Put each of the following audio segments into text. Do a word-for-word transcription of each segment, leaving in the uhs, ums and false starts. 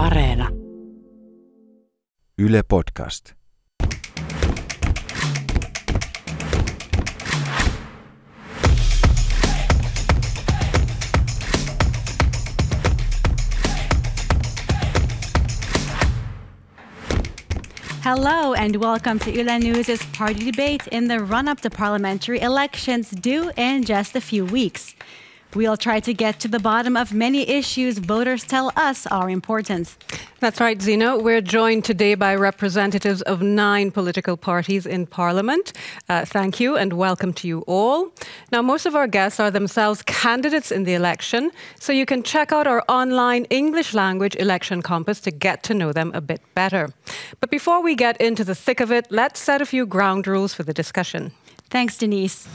Areena. Yle Podcast. Hello and welcome to Yle News' party debate in the run-up to parliamentary elections due in just a few weeks. We'll try to get to the bottom of many issues voters tell us are important. That's right, Zeno. We're joined today by representatives of nine political parties in Parliament. Uh, thank you and welcome to you all. Now, most of our guests are themselves candidates in the election, so you can check out our online English language election compass to get to know them a bit better. But before we get into the thick of it, let's set a few ground rules for the discussion. Thanks, Denise.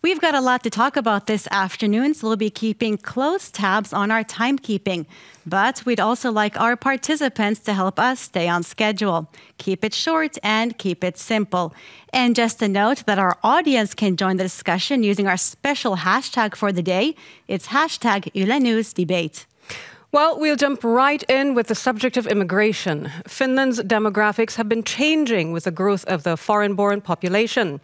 We've got a lot to talk about this afternoon, so we'll be keeping close tabs on our timekeeping. But we'd also like our participants to help us stay on schedule. Keep it short and keep it simple. And just a note that our audience can join the discussion using our special hashtag for the day. It's hashtag Yle News Debate. Well, we'll jump right in with the subject of immigration. Finland's demographics have been changing with the growth of the foreign-born population.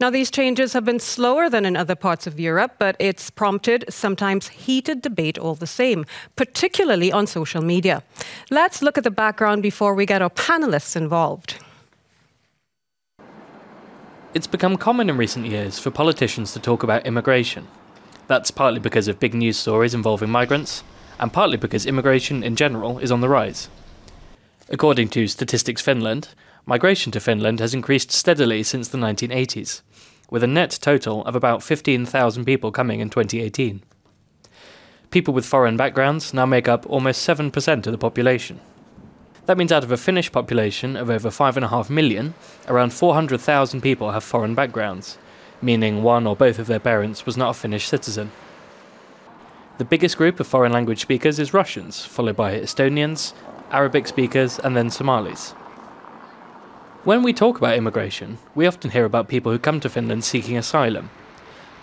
Now, these changes have been slower than in other parts of Europe, but it's prompted sometimes heated debate all the same, particularly on social media. Let's look at the background before we get our panelists involved. It's become common in recent years for politicians to talk about immigration. That's partly because of big news stories involving migrants, and partly because immigration in general is on the rise. According to Statistics Finland, migration to Finland has increased steadily since the nineteen eighties, with a net total of about fifteen thousand people coming in twenty eighteen. People with foreign backgrounds now make up almost seven percent of the population. That means out of a Finnish population of over five point five million, around four hundred thousand people have foreign backgrounds, meaning one or both of their parents was not a Finnish citizen. The biggest group of foreign language speakers is Russians, followed by Estonians, Arabic speakers, and then Somalis. When we talk about immigration, we often hear about people who come to Finland seeking asylum.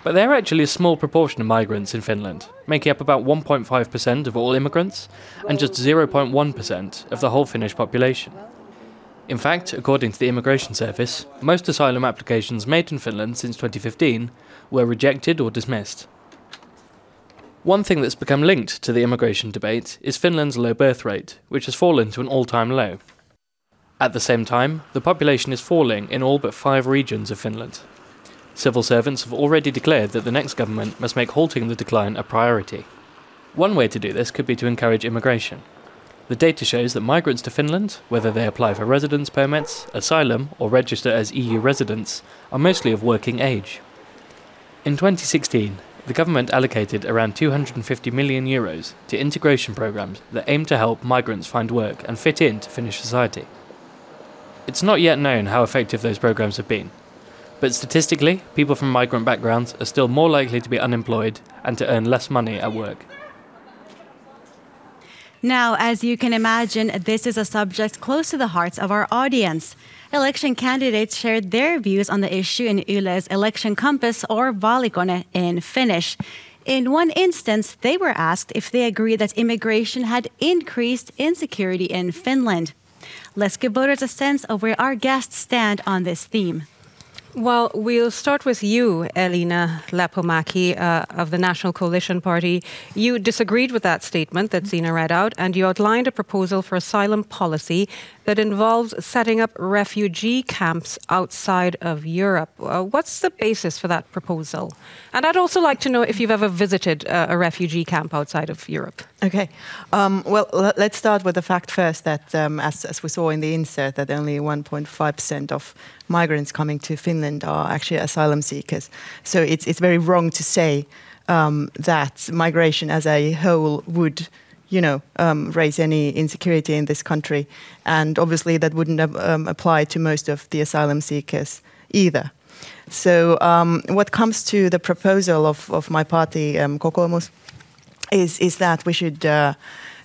But they're actually a small proportion of migrants in Finland, making up about one point five percent of all immigrants and just zero point one percent of the whole Finnish population. In fact, according to the Immigration Service, most asylum applications made in Finland since twenty fifteen were rejected or dismissed. One thing that's become linked to the immigration debate is Finland's low birth rate, which has fallen to an all-time low. At the same time, the population is falling in all but five regions of Finland. Civil servants have already declared that the next government must make halting the decline a priority. One way to do this could be to encourage immigration. The data shows that migrants to Finland, whether they apply for residence permits, asylum, or register as E U residents, are mostly of working age. In twenty sixteen, the government allocated around two hundred fifty million euros to integration programs that aim to help migrants find work and fit into Finnish society. It's not yet known how effective those programs have been, but statistically, people from migrant backgrounds are still more likely to be unemployed and to earn less money at work. Now, as you can imagine, this is a subject close to the hearts of our audience. Election candidates shared their views on the issue in Yle's election compass, or valikone in Finnish. In one instance, they were asked if they agreed that immigration had increased insecurity in Finland. Let's give voters a sense of where our guests stand on this theme. Well, we'll start with you, Elina Lappomäki uh, of the National Coalition Party. You disagreed with that statement that Zina read out, and you outlined a proposal for asylum policy that involves setting up refugee camps outside of Europe. Uh, what's the basis for that proposal? And I'd also like to know if you've ever visited uh, a refugee camp outside of Europe. Okay. Um, well, l- let's start with the fact first that, um, as, as we saw in the insert, that only one point five percent of migrants coming to Finland are actually asylum seekers. So it's it's very wrong to say um, that migration as a whole would, you know, um, raise any insecurity in this country. And obviously that wouldn't um, apply to most of the asylum seekers either. So um, what comes to the proposal of, of my party, um, Kokoomus, is, is that we should uh,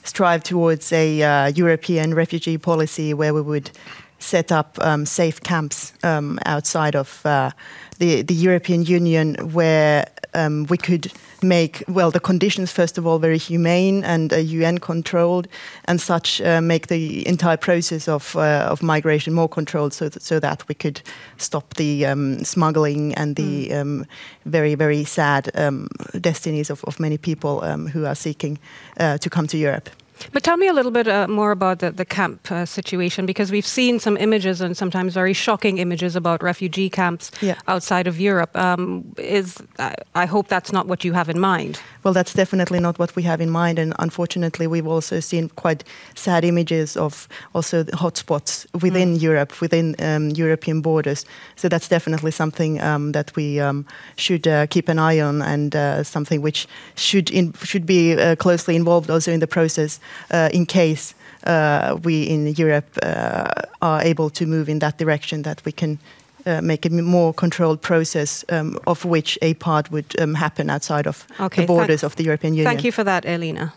strive towards a uh, European refugee policy where we would set up um, safe camps um, outside of uh, the, the European Union where um, we could make, well, the conditions, first of all, very humane and uh, U N-controlled, and such uh, make the entire process of uh, of migration more controlled, so that, so that we could stop the um, smuggling and the mm. um, very, very sad um, destinies of, of many people um, who are seeking uh, to come to Europe. But tell me a little bit uh, more about the, the camp uh, situation, because we've seen some images and sometimes very shocking images about refugee camps yeah. outside of Europe. Um, is I, I hope that's not what you have in mind. Well, that's definitely not what we have in mind. And unfortunately, we've also seen quite sad images of also the hotspots within mm. Europe, within um, European borders. So that's definitely something um, that we um, should uh, keep an eye on, and uh, something which should, in, should be uh, closely involved also in the process. Uh, in case uh, we in Europe uh, are able to move in that direction, that we can uh, make a more controlled process, um, of which a part would um, happen outside of okay, the borders thank, of the European Union. Thank you for that, Elina.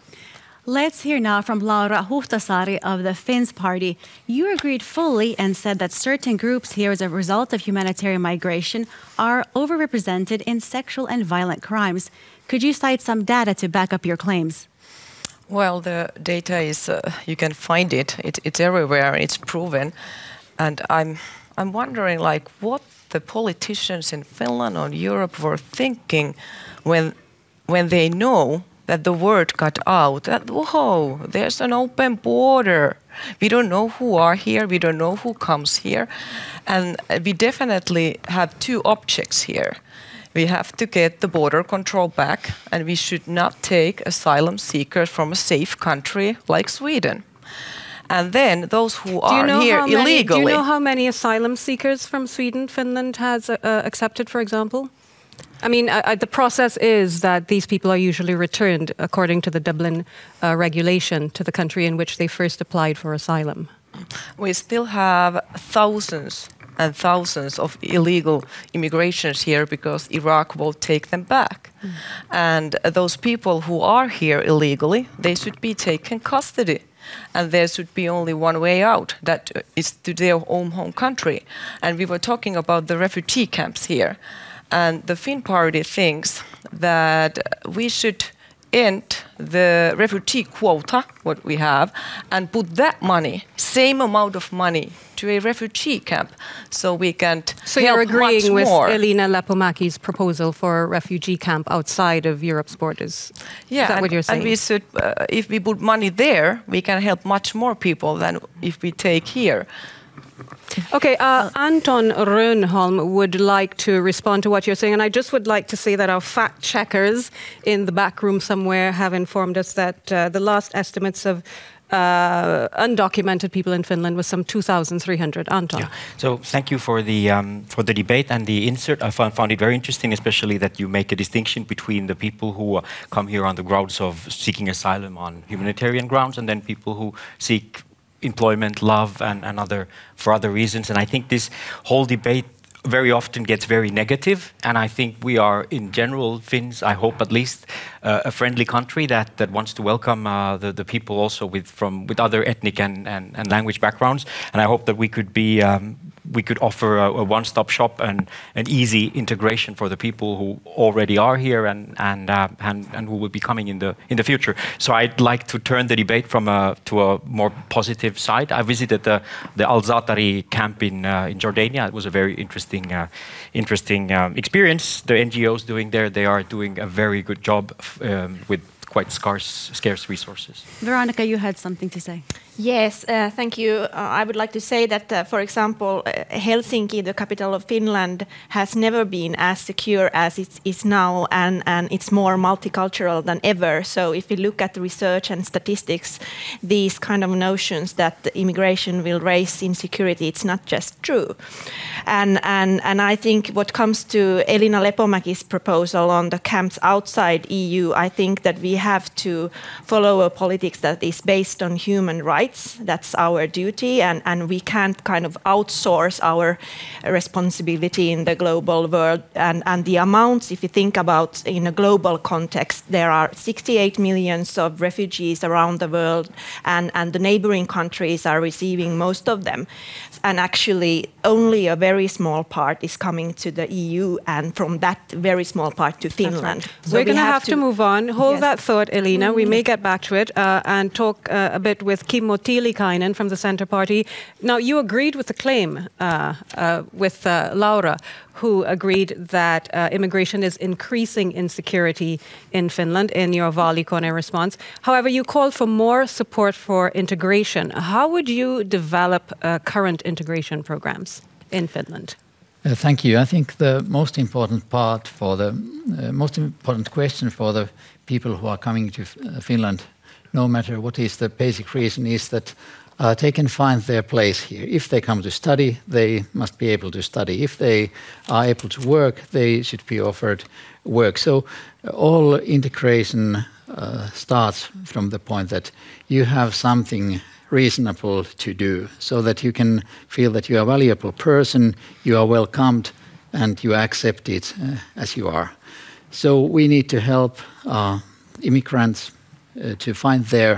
Let's hear now from Laura Huhtasaari of the Finns Party. You agreed fully and said that certain groups here as a result of humanitarian migration are overrepresented in sexual and violent crimes. Could you cite some data to back up your claims? Well, the data is, uh, you can find it. it, it's everywhere, it's proven. And I'm, I'm wondering, like, what the politicians in Finland or Europe were thinking when, when they know that the word got out, that, whoa, there's an open border. We don't know who are here, we don't know who comes here. And we definitely have two objects here. We have to get the border control back, and we should not take asylum seekers from a safe country like Sweden. And then those who are here illegally. Do you know how many asylum seekers from Sweden, Finland has uh, accepted, for example? I mean, uh, the process is that these people are usually returned, according to the Dublin uh, regulation, to the country in which they first applied for asylum. We still have thousands and thousands of illegal immigrations here because Iraq will take them back. Mm. And those people who are here illegally, they should be taken custody. And there should be only one way out, that is to their own home country. And we were talking about the refugee camps here. And the Finn Party thinks that we should end the refugee quota, what we have, and put that money, same amount of money, to a refugee camp, so we can so help much more. So you're agreeing with Elina Lappomäki's proposal for a refugee camp outside of Europe's borders? Yeah, is that and, what you're saying? And we should, uh, if we put money there, we can help much more people than if we take here. Okay, uh, Anton Rönholm would like to respond to what you're saying, and I just would like to say that our fact checkers in the back room somewhere have informed us that uh, the last estimates of uh, undocumented people in Finland was some two thousand three hundred. Anton. Yeah. So thank you for the um, for the debate and the insert. I found, found it very interesting, especially that you make a distinction between the people who come here on the grounds of seeking asylum on humanitarian grounds, and then people who seek employment, love, and, and other for other reasons. And I think this whole debate very often gets very negative. And I think we are, in general, Finns, I hope at least, uh, a friendly country that that wants to welcome uh, the the people also with from with other ethnic and and, and language backgrounds. And I hope that we could be. Um, We could offer a, a one-stop shop and an easy integration for the people who already are here and and, uh, and and who will be coming in the in the future. So I'd like to turn the debate from a to a more positive side. I visited the the Al Zaatari camp in uh, in Jordania. It was a very interesting uh, interesting um, experience. The N G Os doing there they are doing a very good job um, with quite scarce scarce resources. Veronica, you had something to say. Yes, uh, thank you. Uh, I would like to say that, uh, for example, uh, Helsinki, the capital of Finland, has never been as secure as it is now, and, and it's more multicultural than ever. So if you look at the research and statistics, these kind of notions that immigration will raise insecurity, it's not just true. And, and, and I think what comes to Elina Lepomäki's proposal on the camps outside E U, I think that we have to follow a politics that is based on human rights, rights. That's our duty, and, and we can't kind of outsource our responsibility in the global world. And, and the amounts, if you think about in a global context, there are sixty-eight millions of refugees around the world, and, and the neighboring countries are receiving most of them. And actually, only a very small part is coming to the E U, and from that very small part to Finland. Right. So We're we going to have to move on. Hold yes. that thought, Elina. Mm-hmm. We may get back to it uh, and talk uh, a bit with Kimmo Tiilikainen from the Centre Party. Now, you agreed with the claim uh, uh, with uh, Laura, who agreed that uh, immigration is increasing insecurity in Finland in your valikone response. However, you called for more support for integration. How would you develop uh, current integration programs in Finland? Uh, thank you. I think the most important part for the uh, most important question for the people who are coming to uh, Finland, no matter what is the basic reason, is that uh, they can find their place here. If they come to study, they must be able to study. If they are able to work, they should be offered work. So uh, all integration uh, starts from the point that you have something reasonable to do, so that you can feel that you are a valuable person, you are welcomed, and you are accepted uh, as you are. So we need to help uh, immigrants uh, to find their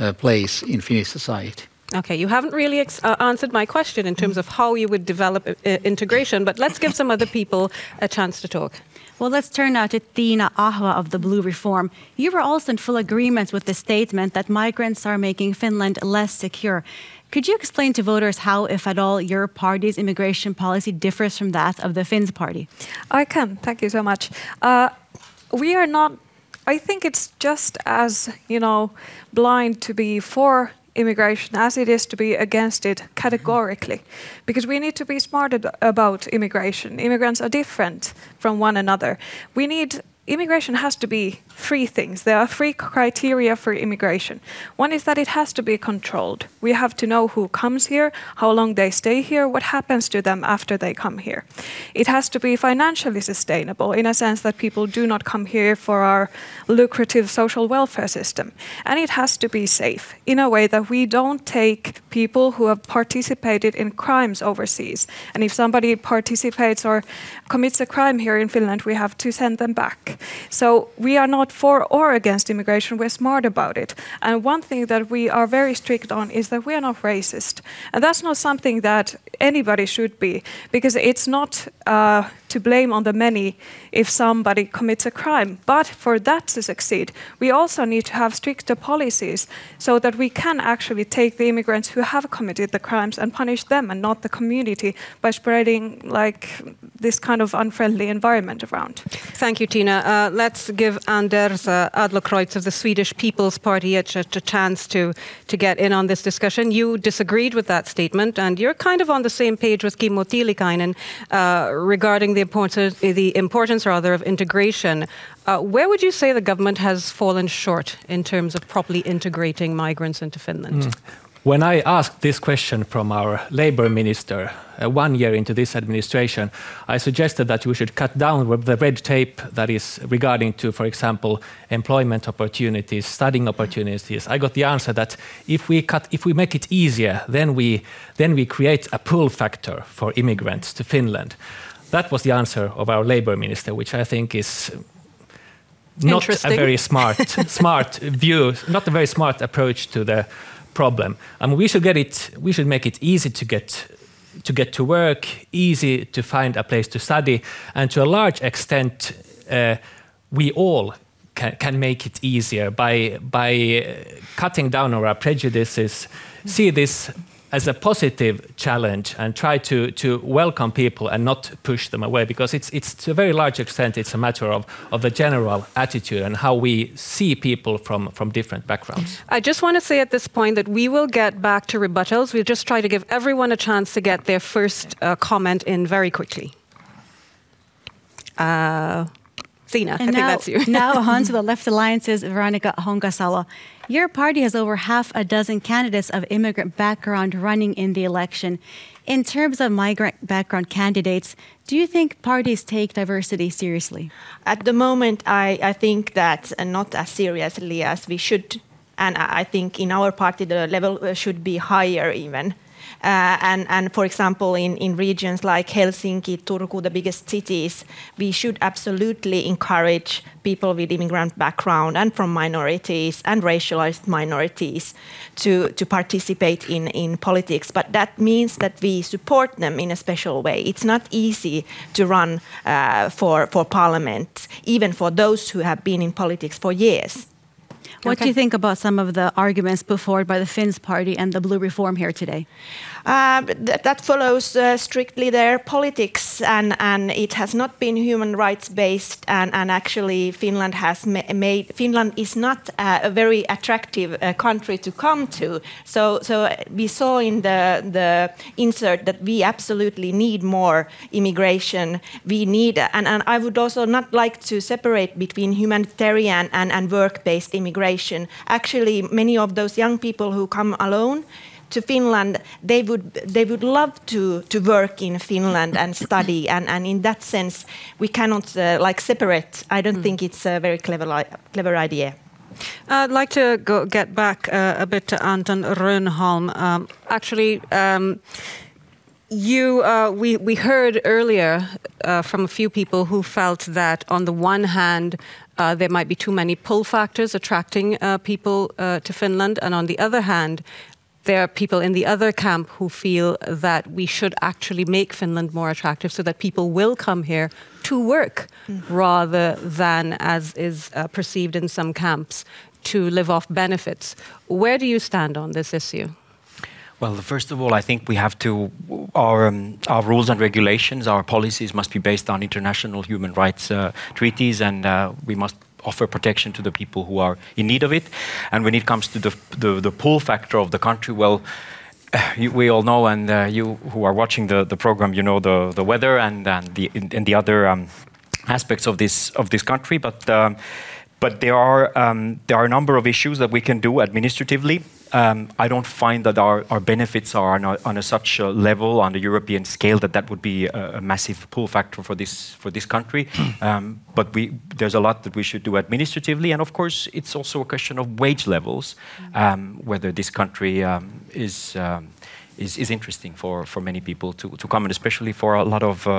uh, place in Finnish society. Okay, you haven't really ex- uh, answered my question in terms of how you would develop uh, integration, but let's give some other people a chance to talk. Well, let's turn now to Tina Ahava of the Blue Reform. You were also in full agreement with the statement that migrants are making Finland less secure. Could you explain to voters how, if at all, your party's immigration policy differs from that of the Finns Party? I can. Thank you so much. Uh, we are not... I think it's just as, you know, blind to be for immigration as it is to be against it categorically, because we need to be smart ab- about immigration. Immigrants are different from one another. We need immigration has to be three things. There are three criteria for immigration. One is that it has to be controlled. We have to know who comes here, how long they stay here, what happens to them after they come here. It has to be financially sustainable, in a sense that people do not come here for our lucrative social welfare system. And it has to be safe, in a way that we don't take people who have participated in crimes overseas. And if somebody participates or commits a crime here in Finland, we have to send them back. So we are not for or against immigration, we're smart about it. And one thing that we are very strict on is that we are not racist. And that's not something that anybody should be, because it's not uh, to blame on the many if somebody commits a crime. But for that to succeed, we also need to have stricter policies so that we can actually take the immigrants who have committed the crimes and punish them and not the community by spreading like this kind of unfriendly environment around. Thank you, Tina. Uh, let's give Anders uh, Adlercreutz of the Swedish People's Party a, ch- a chance to, to get in on this discussion. You disagreed with that statement, and you're kind of on the same page with Kimmo Tiilikainen uh, regarding the importance, the importance rather, of integration. Uh, where would you say the government has fallen short in terms of properly integrating migrants into Finland? Mm. When I asked this question from our labor minister uh, one year into this administration, I suggested that we should cut down the red tape that is regarding to, for example, employment opportunities, studying opportunities. I got the answer that if we cut, if we make it easier, then we then we create a pull factor for immigrants to Finland. That was the answer of our labor minister, which I think is not a very smart smart view, not a very smart approach to the problem. I mean, we should get it. We should make it easy to get to get to work, easy to find a place to study, and to a large extent, uh, we all can, can make it easier by by cutting down on our prejudices. See this as a positive challenge and try to to welcome people and not push them away, because it's it's to a very large extent it's a matter of of the general attitude and how we see people from from different backgrounds. I just want to say at this point that we will get back to rebuttals. We'll just try to give everyone a chance to get their first uh, comment in very quickly. Uh, Zina, I now, think that's you. Now on to the Left Alliance's Veronica Honkasalo. Your party has over half a dozen candidates of immigrant background running in the election. In terms of migrant background candidates, do you think parties take diversity seriously? At the moment, I, I think that not as seriously as we should and I think in our party the level should be higher even. Uh, and, and for example, in, in regions like Helsinki, Turku, the biggest cities, we should absolutely encourage people with immigrant background and from minorities and racialized minorities to, to participate in, in politics. But that means that we support them in a special way. It's not easy to run uh, for, for parliament, even for those who have been in politics for years. What okay. do you think about some of the arguments put forward by the Finns Party and the Blue Reform here today? Uh, th- that follows uh, strictly their politics, and, and it has not been human rights based. And, and actually, Finland has ma- made Finland is not uh, a very attractive uh, country to come to. So, so we saw in the the insert that we absolutely need more immigration. We need, and, and I would also not like to separate between humanitarian and, and work-based immigration. Actually, many of those young people who come alone to Finland, they would they would love to to work in Finland and study, and, and in that sense we cannot uh, like separate. I don't mm. think it's a very clever li- clever idea. Uh, I'd like to go get back uh, a bit to Anton Rönholm. Um, actually, um, you uh, we we heard earlier uh, from a few people who felt that on the one hand, Uh, there might be too many pull factors attracting uh, people uh, to Finland. And on the other hand, there are people in the other camp who feel that we should actually make Finland more attractive so that people will come here to work mm. rather than, as is uh, perceived in some camps, to live off benefits. Where do you stand on this issue? Well, first of all, I think we have to, our um, our rules and regulations, our policies must be based on international human rights uh, treaties, and uh, we must offer protection to the people who are in need of it. And when it comes to the the, the pull factor of the country, well, uh, you, we all know, and uh, you who are watching the, the program, you know the, the weather and, and the and the other um, aspects of this of this country, but. Um, But there are um, there are a number of issues that we can do administratively. Um, I don't find that our, our benefits are on a, on a such a level on the European scale that that would be a, a massive pull factor for this for this country. Um, but we there's a lot that we should do administratively, and of course it's also a question of wage levels, um, whether this country um, is. Um, Is, is interesting for, for many people to, to come, and especially for a lot of uh,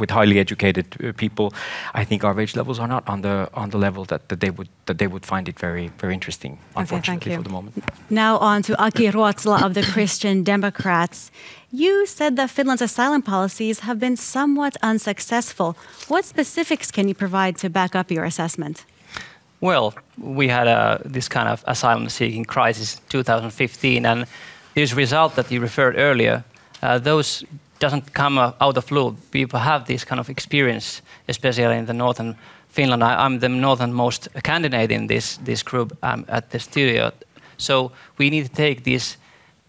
with highly educated people. I think our wage levels are not on the on the level that, that they would that they would find it very very interesting. Unfortunately, okay, for the moment. Now on to Aki Ruotsala of the Christian Democrats. You said that Finland's asylum policies have been somewhat unsuccessful. What specifics can you provide to back up your assessment? Well, we had a, this kind of asylum-seeking crisis in two thousand fifteen, and this result that you referred earlier, uh, those doesn't come uh, out of blue. People have this kind of experience, especially in the northern Finland. I, I'm the northernmost candidate in this this group um, at the studio. So we need to take these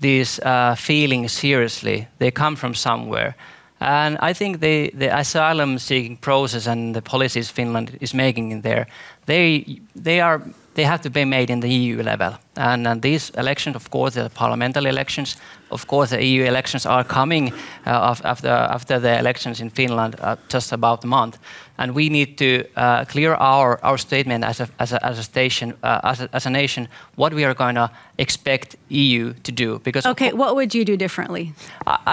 these uh, feelings seriously. They come from somewhere, and I think the the asylum-seeking process and the policies Finland is making in there, they they are. They have to be made in the E U level. And, and these elections, of course, the parliamentary elections, of course, the E U elections are coming uh, after, after the elections in Finland uh, just about a month. And we need to uh, clear our, our statement as a, as a, as a, station, uh, as a, as a nation, what we are going to expect E U to do. Because okay, what would you do differently? I,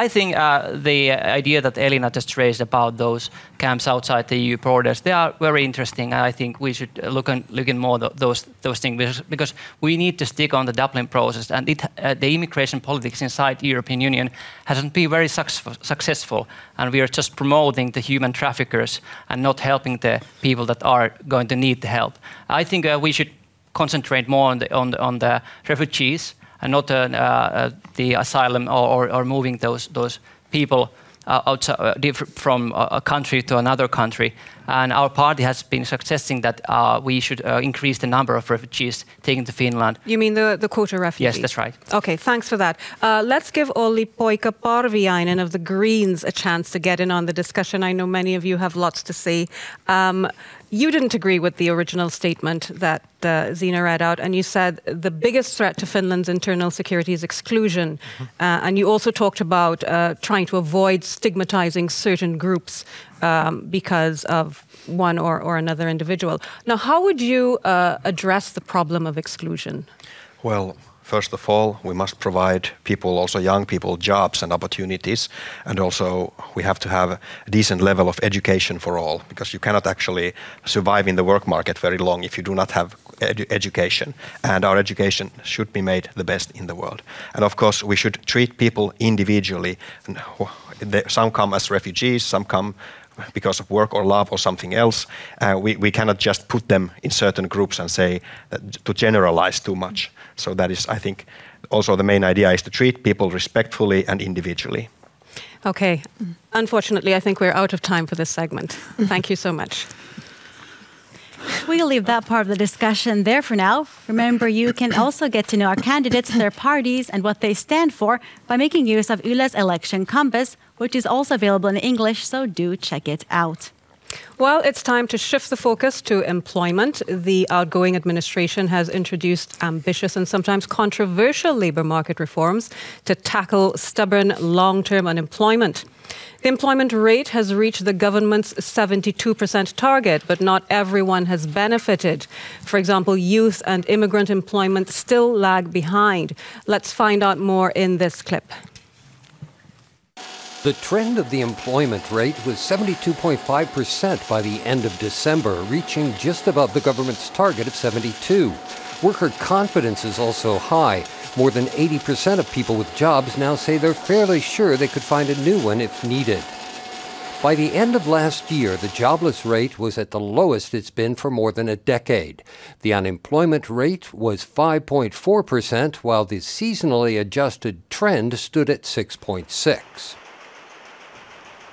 I think uh, the idea that Elina just raised about those camps outside the E U borders, they are very interesting. And I think we should look, on, look in more th- those those things, because we need to stick on the Dublin process, and it, uh, the immigration politics inside the European Union hasn't been very su- successful, and we are just promoting the human traffickers and not helping the people that are going to need the help. I think uh, we should concentrate more on the, on the, on the refugees and not uh, uh, the asylum or, or, or moving those, those people Uh, outside, uh, diff- from uh, a country to another country. And our party has been suggesting that uh, we should uh, increase the number of refugees taken to Finland. You mean the, the quota refugees? Yes, that's right. Okay, thanks for that. Uh, let's give Olli Poika Parviainen of the Greens a chance to get in on the discussion. I know many of you have lots to say. Um, you didn't agree with the original statement that uh, Zina read out, and you said the biggest threat to Finland's internal security is exclusion. Mm-hmm. Uh, and you also talked about uh, trying to avoid stigmatizing certain groups um, because of one or, or another individual. Now, how would you uh, address the problem of exclusion? Well, first of all, we must provide people, also young people, jobs and opportunities. And also we have to have a decent level of education for all, because you cannot actually survive in the work market very long if you do not have edu- education. And our education should be made the best in the world. And of course, we should treat people individually. Some come as refugees, some come because of work or love or something else. Uh, we, we cannot just put them in certain groups and say that, to generalize too much. So that is, I think, also the main idea is to treat people respectfully and individually. Okay. Unfortunately, I think we're out of time for this segment. Thank you so much. We'll leave that part of the discussion there for now. Remember, you can also get to know our candidates, their parties, and what they stand for by making use of Yle's Election Compass, which is also available in English, so do check it out. Well, it's time to shift the focus to employment. The outgoing administration has introduced ambitious and sometimes controversial labour market reforms to tackle stubborn long-term unemployment. The employment rate has reached the government's seventy-two percent target, but not everyone has benefited. For example, youth and immigrant employment still lag behind. Let's find out more in this clip. The trend of the employment rate was seventy-two point five percent by the end of December, reaching just above the government's target of seventy-two. Worker confidence is also high. More than eighty percent of people with jobs now say they're fairly sure they could find a new one if needed. By the end of last year, the jobless rate was at the lowest it's been for more than a decade. The unemployment rate was five point four percent, while the seasonally adjusted trend stood at six point six percent.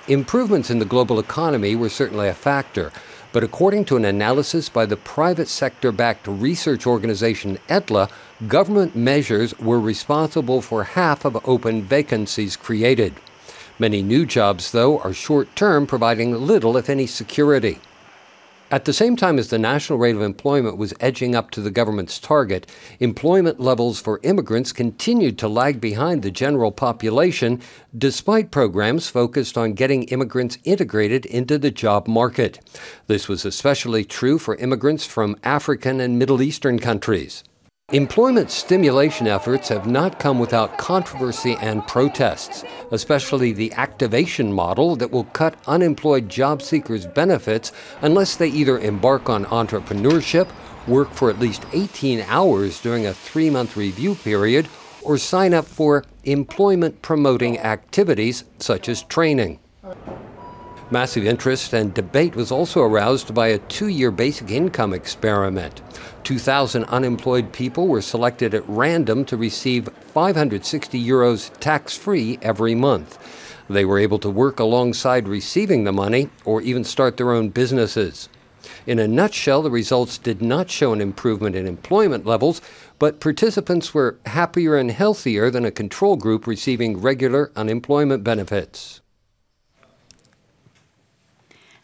Improvements in the global economy were certainly a factor, but according to an analysis by the private sector-backed research organization E T L A, government measures were responsible for half of open vacancies created. Many new jobs, though, are short-term, providing little, if any, security. At the same time as the national rate of employment was edging up to the government's target, employment levels for immigrants continued to lag behind the general population, despite programs focused on getting immigrants integrated into the job market. This was especially true for immigrants from African and Middle Eastern countries. Employment stimulation efforts have not come without controversy and protests, especially the activation model that will cut unemployed job seekers' benefits unless they either embark on entrepreneurship, work for at least eighteen hours during a three-month review period, or sign up for employment-promoting activities such as training. Massive interest and debate was also aroused by a two-year basic income experiment. two thousand unemployed people were selected at random to receive five hundred sixty euros tax-free every month. They were able to work alongside receiving the money or even start their own businesses. In a nutshell, the results did not show an improvement in employment levels, but participants were happier and healthier than a control group receiving regular unemployment benefits.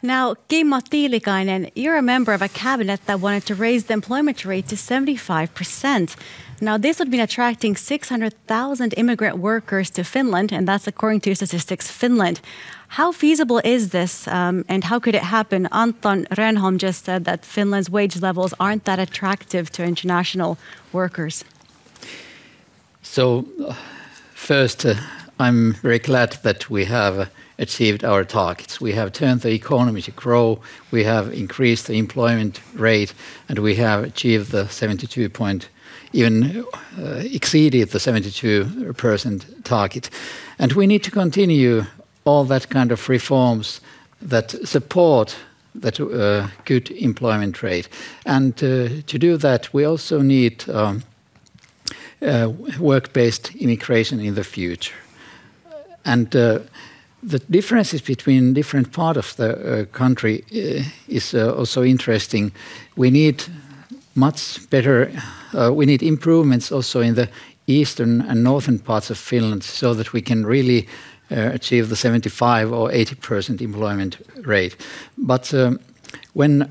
Now, Kimmo Tiilikainen, you're a member of a cabinet that wanted to raise the employment rate to seventy-five percent. Now, this would mean attracting six hundred thousand immigrant workers to Finland, and that's according to Statistics Finland. How feasible is this, um, and how could it happen? Anton Rönholm just said that Finland's wage levels aren't that attractive to international workers. So, first, uh, I'm very glad that we have... Uh, achieved our targets. We have turned the economy to grow, we have increased the employment rate, and we have achieved the seventy-two point, even uh, exceeded the seventy-two percent target. And we need to continue all that kind of reforms that support that uh, good employment rate. And uh, to do that, we also need um, uh, work-based immigration in the future. And uh, The differences between different parts of the uh, country uh, is uh, also interesting. We need much better, uh, we need improvements also in the eastern and northern parts of Finland so that we can really uh, achieve the seventy-five or eighty percent employment rate. But um, when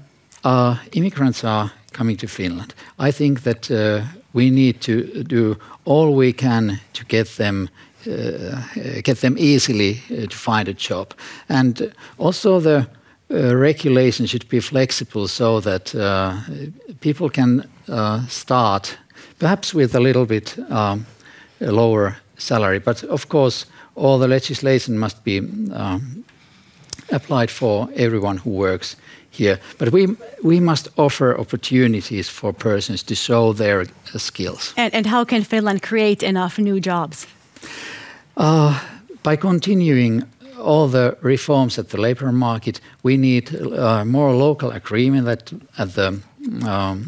uh, immigrants are coming to Finland, I think that uh, we need to do all we can to get them Uh, get them easily uh, to find a job. And also the uh, regulation should be flexible so that uh, people can uh, start perhaps with a little bit um, lower salary. But of course, all the legislation must be um, applied for everyone who works here. But we we must offer opportunities for persons to show their skills. And, and how can Finland create enough new jobs? Uh, by continuing all the reforms at the labor market, we need uh, more local agreement that at the um,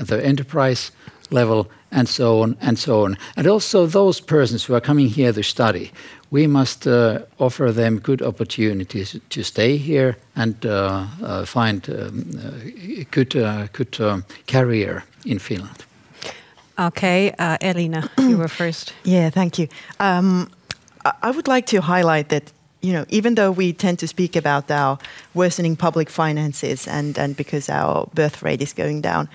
at the enterprise level, and so on and so on. And also those persons who are coming here to study, we must uh, offer them good opportunities to stay here and uh, uh, find um, a good, uh, good um, career in Finland. Okay, uh, Elina, you were first. Yeah, thank you. Um, I would like to highlight that, you know, even though we tend to speak about our worsening public finances and, and because our birth rate is going down,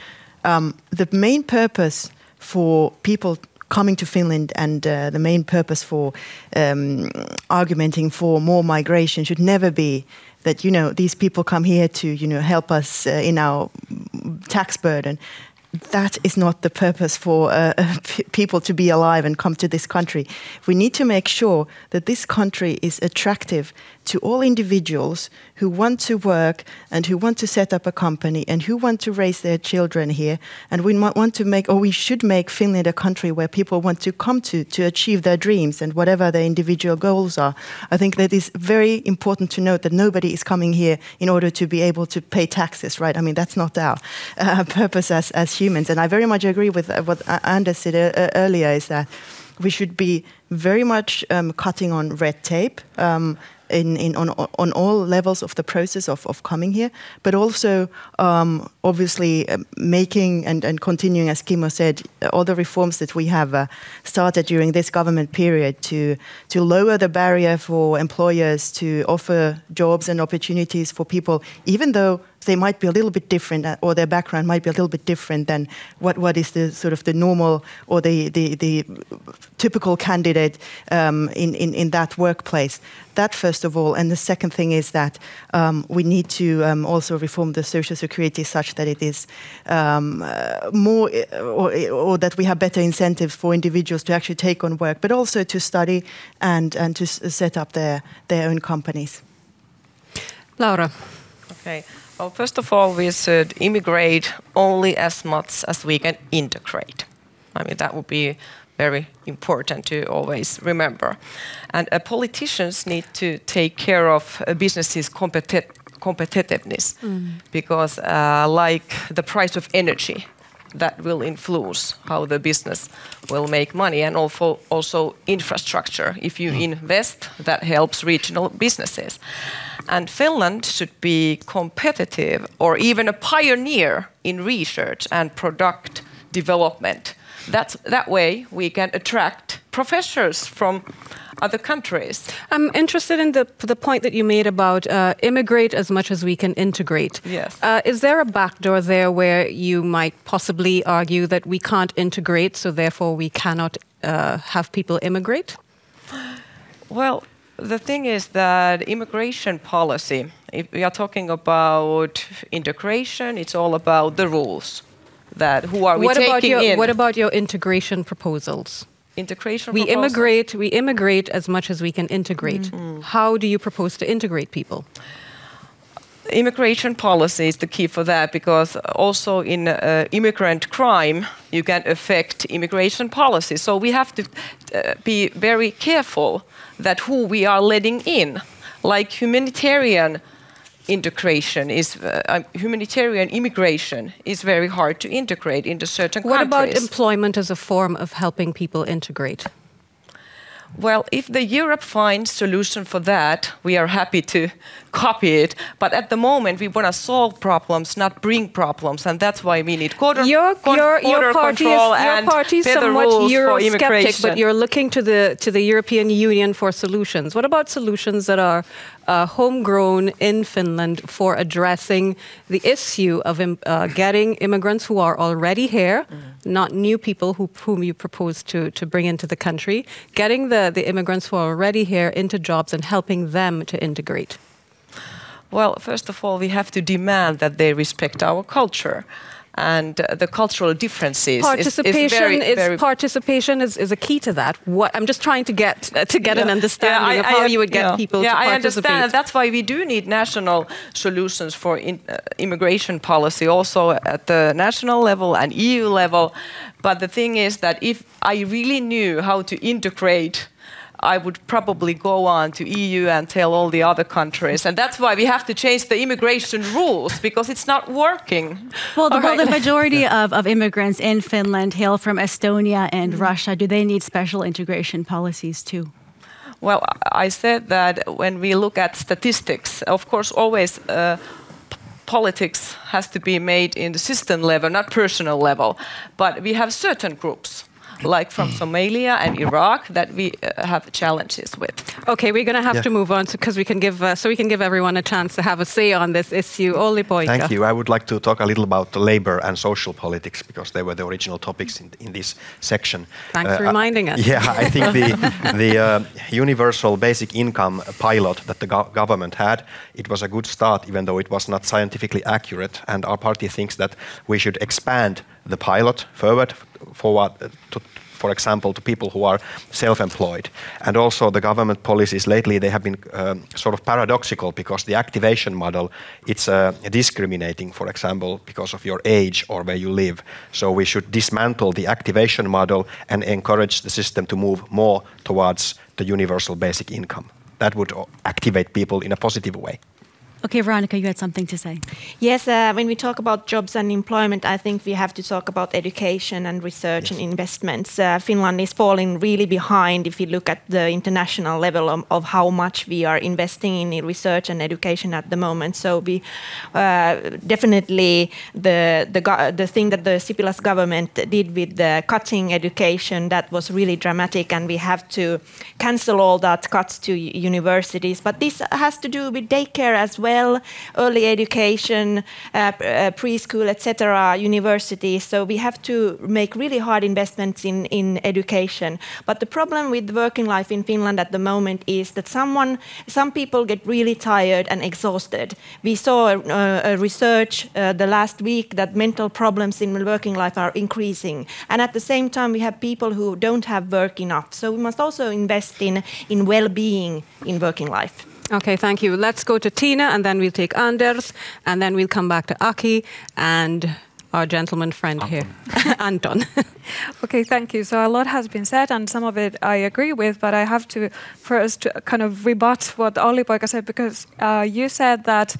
um, the main purpose for people coming to Finland and uh, the main purpose for um, argumenting for more migration should never be that, you know, these people come here to, you know, help us uh, in our tax burden. That is not the purpose for uh, p- people to be alive and come to this country. We need to make sure that this country is attractive to all individuals who want to work and who want to set up a company and who want to raise their children here. And we want to make, or we should make Finland a country where people want to come to to achieve their dreams and whatever their individual goals are. I think that is very important to note that nobody is coming here in order to be able to pay taxes, right? I mean, that's not our uh, purpose as, as humans. And I very much agree with what Anders said uh, earlier, is that we should be very much um, cutting on red tape, um, In, in on on all levels of the process of, of coming here, but also um, obviously uh, making and, and continuing, as Kimmo said, all the reforms that we have uh, started during this government period to to lower the barrier for employers to offer jobs and opportunities for people, even though they might be a little bit different or their background might be a little bit different than what, what is the sort of the normal or the, the, the typical candidate um, in, in, in that workplace. That first of all. And the second thing is that um, we need to um, also reform the social security such that it is um, uh, more or, or that we have better incentives for individuals to actually take on work, but also to study and, and to s- set up their, their own companies. Laura. Okay. Well, first of all, we should immigrate only as much as we can integrate. I mean, that would be very important to always remember. And uh, politicians need to take care of uh, businesses' competi- competitiveness mm. because uh, like the price of energy, that will influence how the business will make money, and also, also infrastructure. If you invest, that helps regional businesses. And Finland should be competitive or even a pioneer in research and product development. That's, that way we can attract professors from other countries. I'm interested in the the point that you made about uh, immigrate as much as we can integrate. Yes. Uh, is there a backdoor there where you might possibly argue that we can't integrate, so therefore we cannot uh, have people immigrate? Well, the thing is that immigration policy, if we are talking about integration, it's all about the rules. That who are we what taking about your, in? What about your integration proposals? Integration we proposals? immigrate we immigrate as much as we can integrate. Mm-hmm. How do you propose to integrate people? Immigration policy is the key for that, because also in uh, immigrant crime you can affect immigration policy. So we have to uh, be very careful that who we are letting in. Like humanitarian integration is uh, humanitarian immigration is very hard to integrate into certain what countries. What about employment as a form of helping people integrate? Well, if the Europe finds solution for that, we are happy to copy it. But at the moment, we want to solve problems, not bring problems, and that's why we need border, your, con- your, border your party control is, and your party is better rules for immigration. But you're looking to the to the European Union for solutions. What about solutions that are uh, homegrown in Finland for addressing the issue of um, uh, getting immigrants who are already here, mm-hmm. not new people who, whom you propose to to bring into the country, getting the the immigrants who are already here into jobs and helping them to integrate? Well, first of all, we have to demand that they respect our culture. and uh, the cultural differences. Participation is, is, very, is very participation is, is a key to that. What, I'm just trying to get uh, to get yeah. an understanding yeah, I, of how I, you would get yeah. people yeah, to I participate. Understand. That's why we do need national solutions for in, uh, immigration policy, also at the national level and E U level. But the thing is that if I really knew how to integrate, I would probably go on to E U and tell all the other countries. And that's why we have to change the immigration rules, because it's not working. Well, the, well, right. the majority of, of immigrants in Finland hail from Estonia and mm-hmm. Russia. Do they need special integration policies too? Well, I said that when we look at statistics, of course, always uh, politics has to be made in the system level, not personal level. But we have certain groups, like from Somalia and Iraq, that we uh, have challenges with. Okay, we're going to have yeah. to move on because so, we can give uh, so we can give everyone a chance to have a say on this issue. Olli Poika. Thank you. I would like to talk a little about labor and social politics, because they were the original topics in, in this section. Thanks uh, for reminding uh, us. Yeah, I think the the uh, universal basic income pilot that the go- government had, it was a good start, even though it was not scientifically accurate. And our party thinks that we should expand the pilot forward, forward to, for example, to people who are self-employed. And also the government policies lately, they have been um, sort of paradoxical, because the activation model, it's uh, discriminating, for example, because of your age or where you live. So we should dismantle the activation model and encourage the system to move more towards the universal basic income. That would activate people in a positive way. Okay, Veronica, you had something to say. Yes, uh, when we talk about jobs and employment, I think we have to talk about education and research yes. and investments. Uh, Finland is falling really behind if you look at the international level of, of how much we are investing in research and education at the moment. So we uh, definitely, the, the, go- the thing that the Sipilä's government did with the cutting education, that was really dramatic, and we have to cancel all that cuts to universities. But this has to do with daycare as well. Early education, uh, uh, preschool, et cetera, universities. So we have to make really hard investments in, in education. But the problem with working life in Finland at the moment is that someone, some people get really tired and exhausted. We saw a, a research uh, the last week that mental problems in working life are increasing. And at the same time, we have people who don't have work enough. So we must also invest in, in well-being in working life. Okay, thank you. Let's go to Tina, and then we'll take Anders, and then we'll come back to Aki and our gentleman friend Anton. here, Anton. Okay, thank you. So a lot has been said, and some of it I agree with, but I have to first kind of rebut what Olli Poika said, because uh, you said that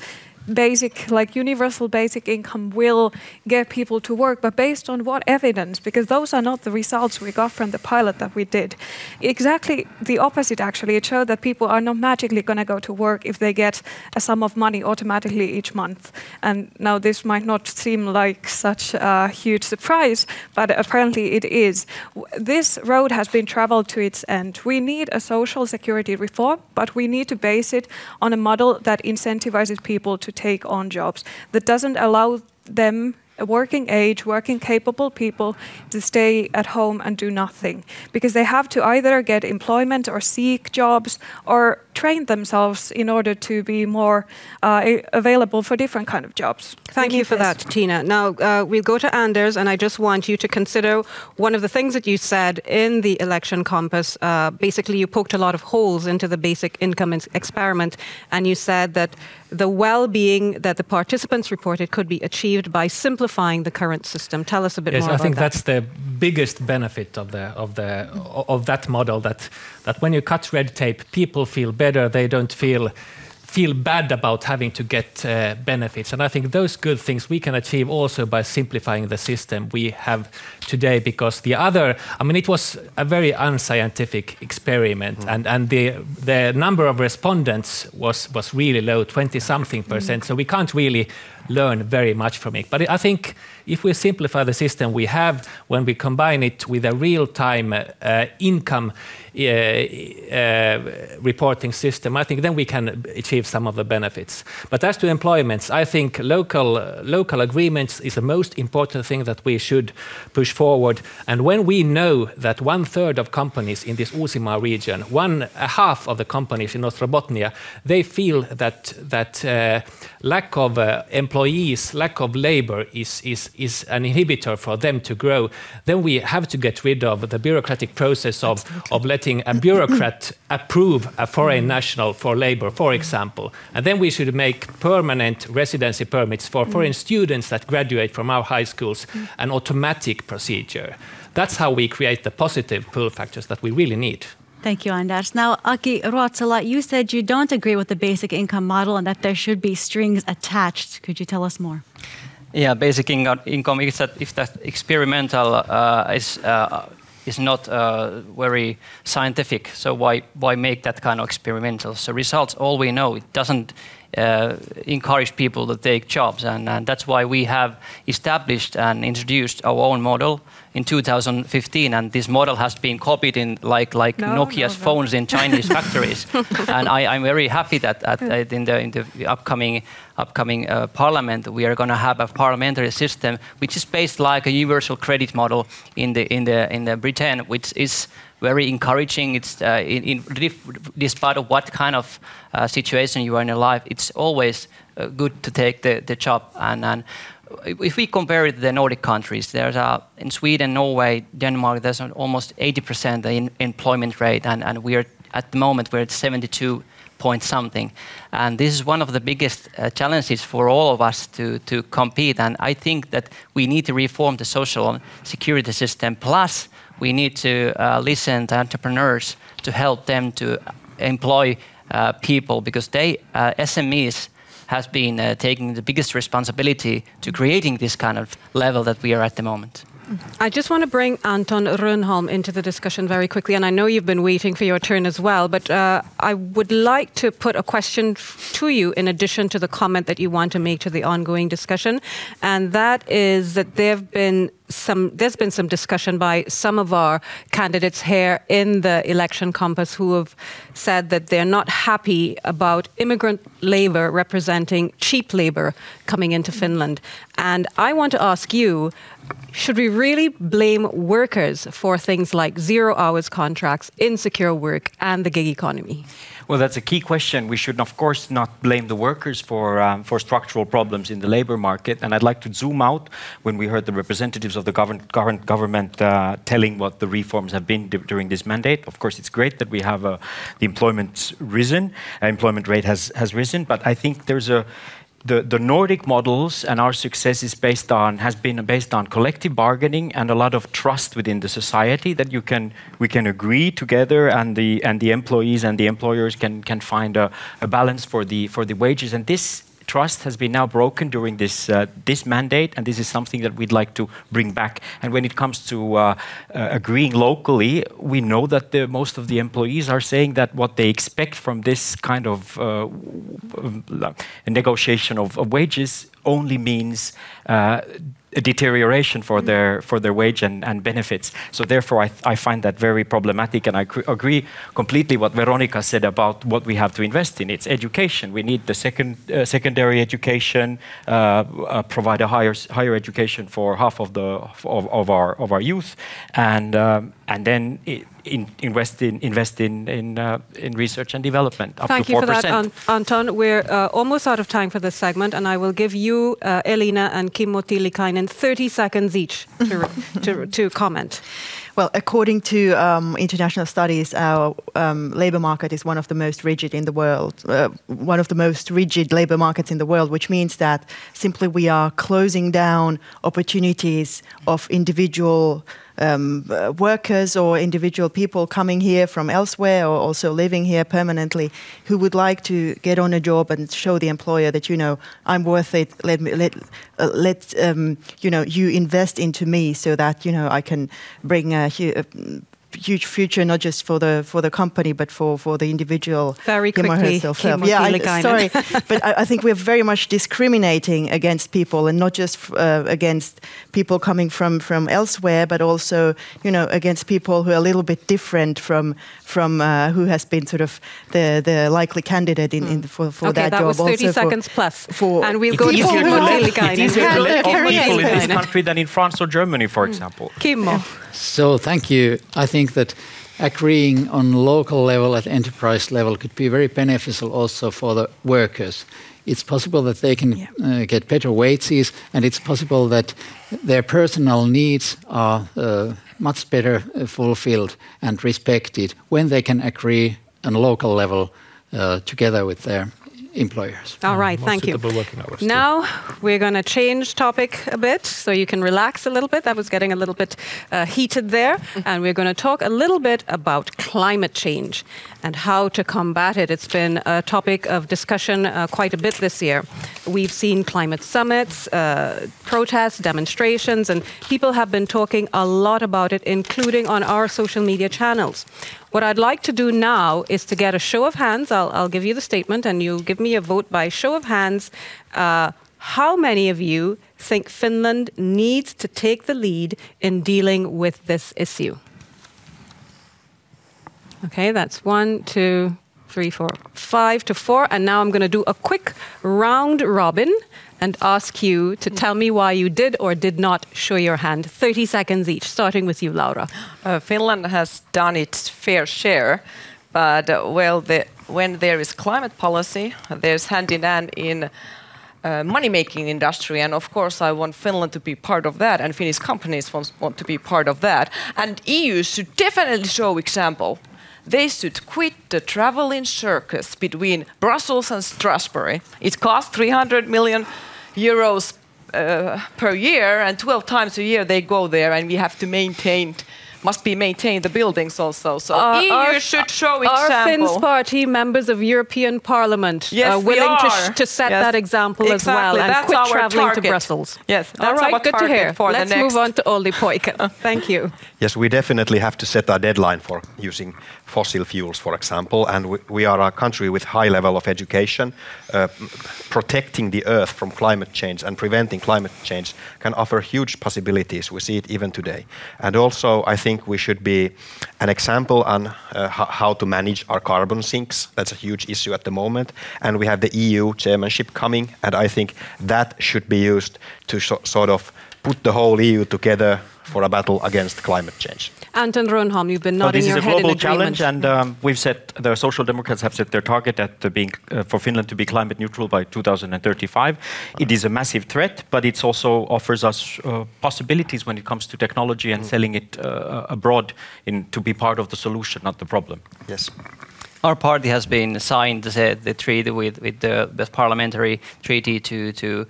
basic, like universal basic income will get people to work, but based on what evidence? Because those are not the results we got from the pilot that we did. Exactly the opposite, actually. It showed that people are not magically going to go to work if they get a sum of money automatically each month. And now this might not seem like such a huge surprise, but apparently it is. This road has been traveled to its end. We need a social security reform, but we need to base it on a model that incentivizes people to take on jobs, that doesn't allow them, working age, working capable people, to stay at home and do nothing, because they have to either get employment or seek jobs or train themselves in order to be more uh, available for different kind of jobs. Thank you for that, Tina. Now, uh, we'll go to Anders, and I just want you to consider one of the things that you said in the election compass. Uh, basically, you poked a lot of holes into the basic income experiment, and you said that the well-being that the participants reported could be achieved by simplifying the current system. Tell us a bit yes, more about that. Yes, I think that's the biggest benefit of the of the of that model, that that when you cut red tape, people feel better. They don't feel feel bad about having to get uh, benefits. And I think those good things we can achieve also by simplifying the system we have today, because the other, I mean, it was a very unscientific experiment, mm. and, and the the number of respondents was, was really low, twenty-something percent, mm. so we can't really learn very much from it. But I think if we simplify the system we have, when we combine it with a real-time uh, income uh, uh, reporting system, I think then we can achieve some of the benefits. But as to employments, I think local uh, local agreements is the most important thing that we should push forward. And when we know that one-third of companies in this Uusimaa region, one half of the companies in Ostrobothnia, they feel that, that uh, lack of uh, employment employees, lack of labor is, is, is an inhibitor for them to grow, then we have to get rid of the bureaucratic process of, exactly. of letting a bureaucrat approve a foreign national for labor, for example. And then we should make permanent residency permits for foreign mm. students that graduate from our high schools, mm. an automatic procedure. That's how we create the positive pull factors that we really need. Thank you, Anders. Now, Aki Ruotsala, you said you don't agree with the basic income model and that there should be strings attached. Could you tell us more? Yeah, basic income is that if that experimental uh, is uh, is not uh, very scientific, so why why make that kind of experimental? So results, all we know, it doesn't uh, encourage people to take jobs, and, and that's why we have established and introduced our own model. In two thousand fifteen, and this model has been copied in like like no, Nokia's no, phones no. in Chinese factories, and I, I'm very happy that at, at, in the in the upcoming upcoming uh, parliament we are going to have a parliamentary system which is based like a universal credit model in the in the in the Britain, which is very encouraging. It's uh, in, in despite of what kind of uh, situation you are in your life, it's always uh, good to take the the job and and. If we compare it to the Nordic countries, there's a, in Sweden, Norway, Denmark, there's an almost eighty percent in employment rate, and, and we are at the moment we're at seventy-two point something, and this is one of the biggest uh, challenges for all of us to to compete. And I think that we need to reform the social security system. Plus, we need to uh, listen to entrepreneurs to help them to employ uh, people, because they uh, S M Es. Has been uh, taking the biggest responsibility to creating this kind of level that we are at the moment. I just want to bring Anton Rönholm into the discussion very quickly, and I know you've been waiting for your turn as well, but uh, I would like to put a question to you in addition to the comment that you want to make to the ongoing discussion, and that is that there have been Some, there's been some discussion by some of our candidates here in the election compass who have said that they're not happy about immigrant labor representing cheap labor coming into Finland. And I want to ask you, should we really blame workers for things like zero hours contracts, insecure work, and the gig economy? Well, that's a key question. We should, of course, not blame the workers for, um, for structural problems in the labor market. And I'd like to zoom out when we heard the representatives of the govern- current government uh, telling what the reforms have been d- during this mandate. Of course, it's great that we have uh, the employment's risen, uh, employment rate has, has risen, but I think there's a... The, the Nordic models and our success is based on, has been based on collective bargaining and a lot of trust within the society that you can, we can agree together, and the, and the employees and the employers can, can find a, a balance for the, for the wages. And this trust has been now broken during this, uh, this mandate, and this is something that we'd like to bring back. And when it comes to uh, uh, agreeing locally, we know that the, most of the employees are saying that what they expect from this kind of uh, negotiation of, of wages only means uh, a deterioration for their for their wage and, and benefits. So therefore, I, I find that very problematic, and I cr- agree completely what Veronica said about what we have to invest in. It's education. We need the second uh, secondary education, uh, uh, provide a higher higher education for half of the of, of our of our youth, and um, and then. It, In, invest in invest in in, uh, in research and development. Up Thank to four percent. You for that, An- Anton. We're uh, almost out of time for this segment, and I will give you, uh, Elina and Kimmo Tiilikainen, thirty seconds each to to, to comment. Well, according to um, international studies, our um, labor market is one of the most rigid in the world, uh, one of the most rigid labor markets in the world, which means that simply we are closing down opportunities of individual um, uh, workers or individual people coming here from elsewhere or also living here permanently who would like to get on a job and show the employer that, you know, I'm worth it, let me, let, uh, let um, you know, you invest into me so that, you know, I can bring a A huge future, not just for the for the company, but for, for the individual. Very quickly, yeah. I, sorry, but I, I think we're very much discriminating against people, and not just uh, against people coming from, from elsewhere, but also, you know, against people who are a little bit different from from uh, who has been sort of the, the likely candidate in, mm. in the, for for okay, that, that job. Okay, that was thirty also seconds for, plus. For and we'll go to Kimmo Tiilikainen. It's easier to let off people in this country than in France or Germany, for example. Kimmo. So thank you. I think that agreeing on local level at enterprise level could be very beneficial also for the workers. It's possible that they can yeah. uh, get better wages, and it's possible that their personal needs are uh, much better fulfilled and respected when they can agree on a local level uh, together with their employers. All right, um, thank you. Now too. we're going to change topic a bit, so you can relax a little bit. That was getting a little bit uh, heated there. Mm-hmm. And we're going to talk a little bit about climate change and how to combat it. It's been a topic of discussion uh, quite a bit this year. We've seen climate summits, uh, protests, demonstrations, and people have been talking a lot about it, including on our social media channels. What I'd like to do now is to get a show of hands. I'll, I'll give you the statement and you give me a vote by show of hands. Uh, how many of you think Finland needs to take the lead in dealing with this issue? Okay, that's one, two, three, four, five to four. And now I'm going to do a quick round robin and ask you to tell me why you did or did not show your hand. thirty seconds each, starting with you, Laura. Uh, Finland has done its fair share, but uh, well, the, when there is climate policy, there's hand-in-hand in uh, money-making industry, and of course I want Finland to be part of that, and Finnish companies want, want to be part of that. And E U should definitely show example. They should quit the traveling circus between Brussels and Strasbourg. It costs three hundred million euros uh, per year, and twelve times a year they go there, and we have to maintain, must be maintained the buildings also. So uh, E U our, should show example. Our Finns Party members of European Parliament yes, are willing are. to, sh to set yes. that example exactly. as well, and that's quit our traveling target. to Brussels. Yes, that's all right, our good to hear. For Let's the next. move on to Olli Poika. Thank you. Yes, we definitely have to set a deadline for using fossil fuels, for example, and we, we are a country with high level of education. Uh, protecting the earth from climate change and preventing climate change can offer huge possibilities. We see it even today. And also, I think we should be an example on uh, how to manage our carbon sinks. That's a huge issue at the moment. And we have the E U chairmanship coming, and I think that should be used to sh sort of put the whole E U together for a battle against climate change. Anton Rönholm, you've been nodding your head in agreement. This is a global challenge, and um, we've set, the Social Democrats have set their target at uh, being uh, for Finland to be climate neutral by two thousand thirty-five. It is a massive threat, but it also offers us uh, possibilities when it comes to technology and mm. selling it uh, abroad in, to be part of the solution, not the problem. Yes. Our party has been signed the, the treaty with, with the, the parliamentary treaty to to.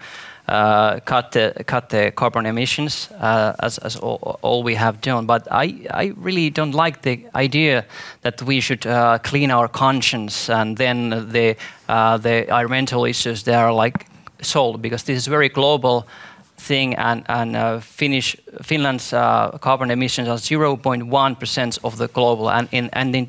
Uh, cut the cut the carbon emissions uh, as as all, all we have done, but I I really don't like the idea that we should uh, clean our conscience and then the uh, the environmental issues they are like solved, because this is very global thing, and and uh, Finnish Finland's uh, carbon emissions are zero point one percent of the global, and in and in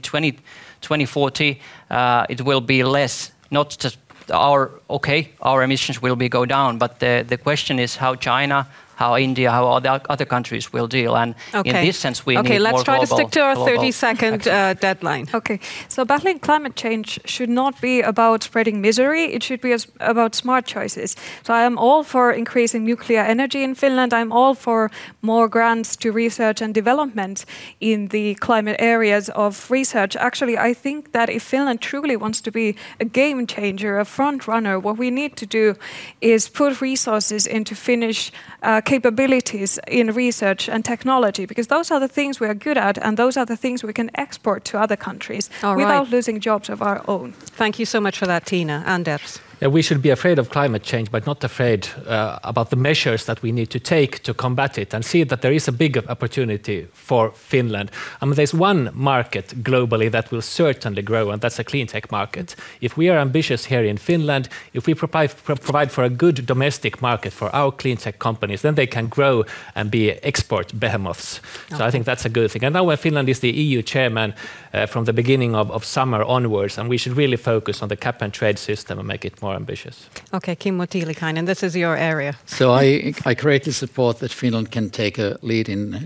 twenty forty uh, it will be less, not just. Our okay, our emissions will be go down, but the the question is how China, how India, how other other countries will deal, and okay. in this sense we okay, need more global. Okay, let's try to stick to our thirty-second uh, deadline. Okay, so battling climate change should not be about spreading misery; it should be about smart choices. So I am all for increasing nuclear energy in Finland. I'm all for more grants to research and development in the climate areas of research. Actually, I think that if Finland truly wants to be a game changer, a front runner, what we need to do is put resources into Finnish Uh, capabilities in research and technology, because those are the things we are good at, and those are the things we can export to other countries All without right. losing jobs of our own. Thank you so much for that, Tina. Anders. Yeah, we should be afraid of climate change, but not afraid uh, about the measures that we need to take to combat it, and see that there is a big opportunity for Finland. I mean, there's one market globally that will certainly grow, and that's the clean tech market. If we are ambitious here in Finland, if we provide, provide for a good domestic market for our clean tech companies, then they can grow and be export behemoths. So okay. I think that's a good thing. And now when Finland is the E U chairman uh, from the beginning of, of summer onwards, and we should really focus on the cap and trade system and make it more more ambitious. Okay, Kimmo Tiilikainen, this is your area. So I, I greatly support that Finland can take a lead in uh,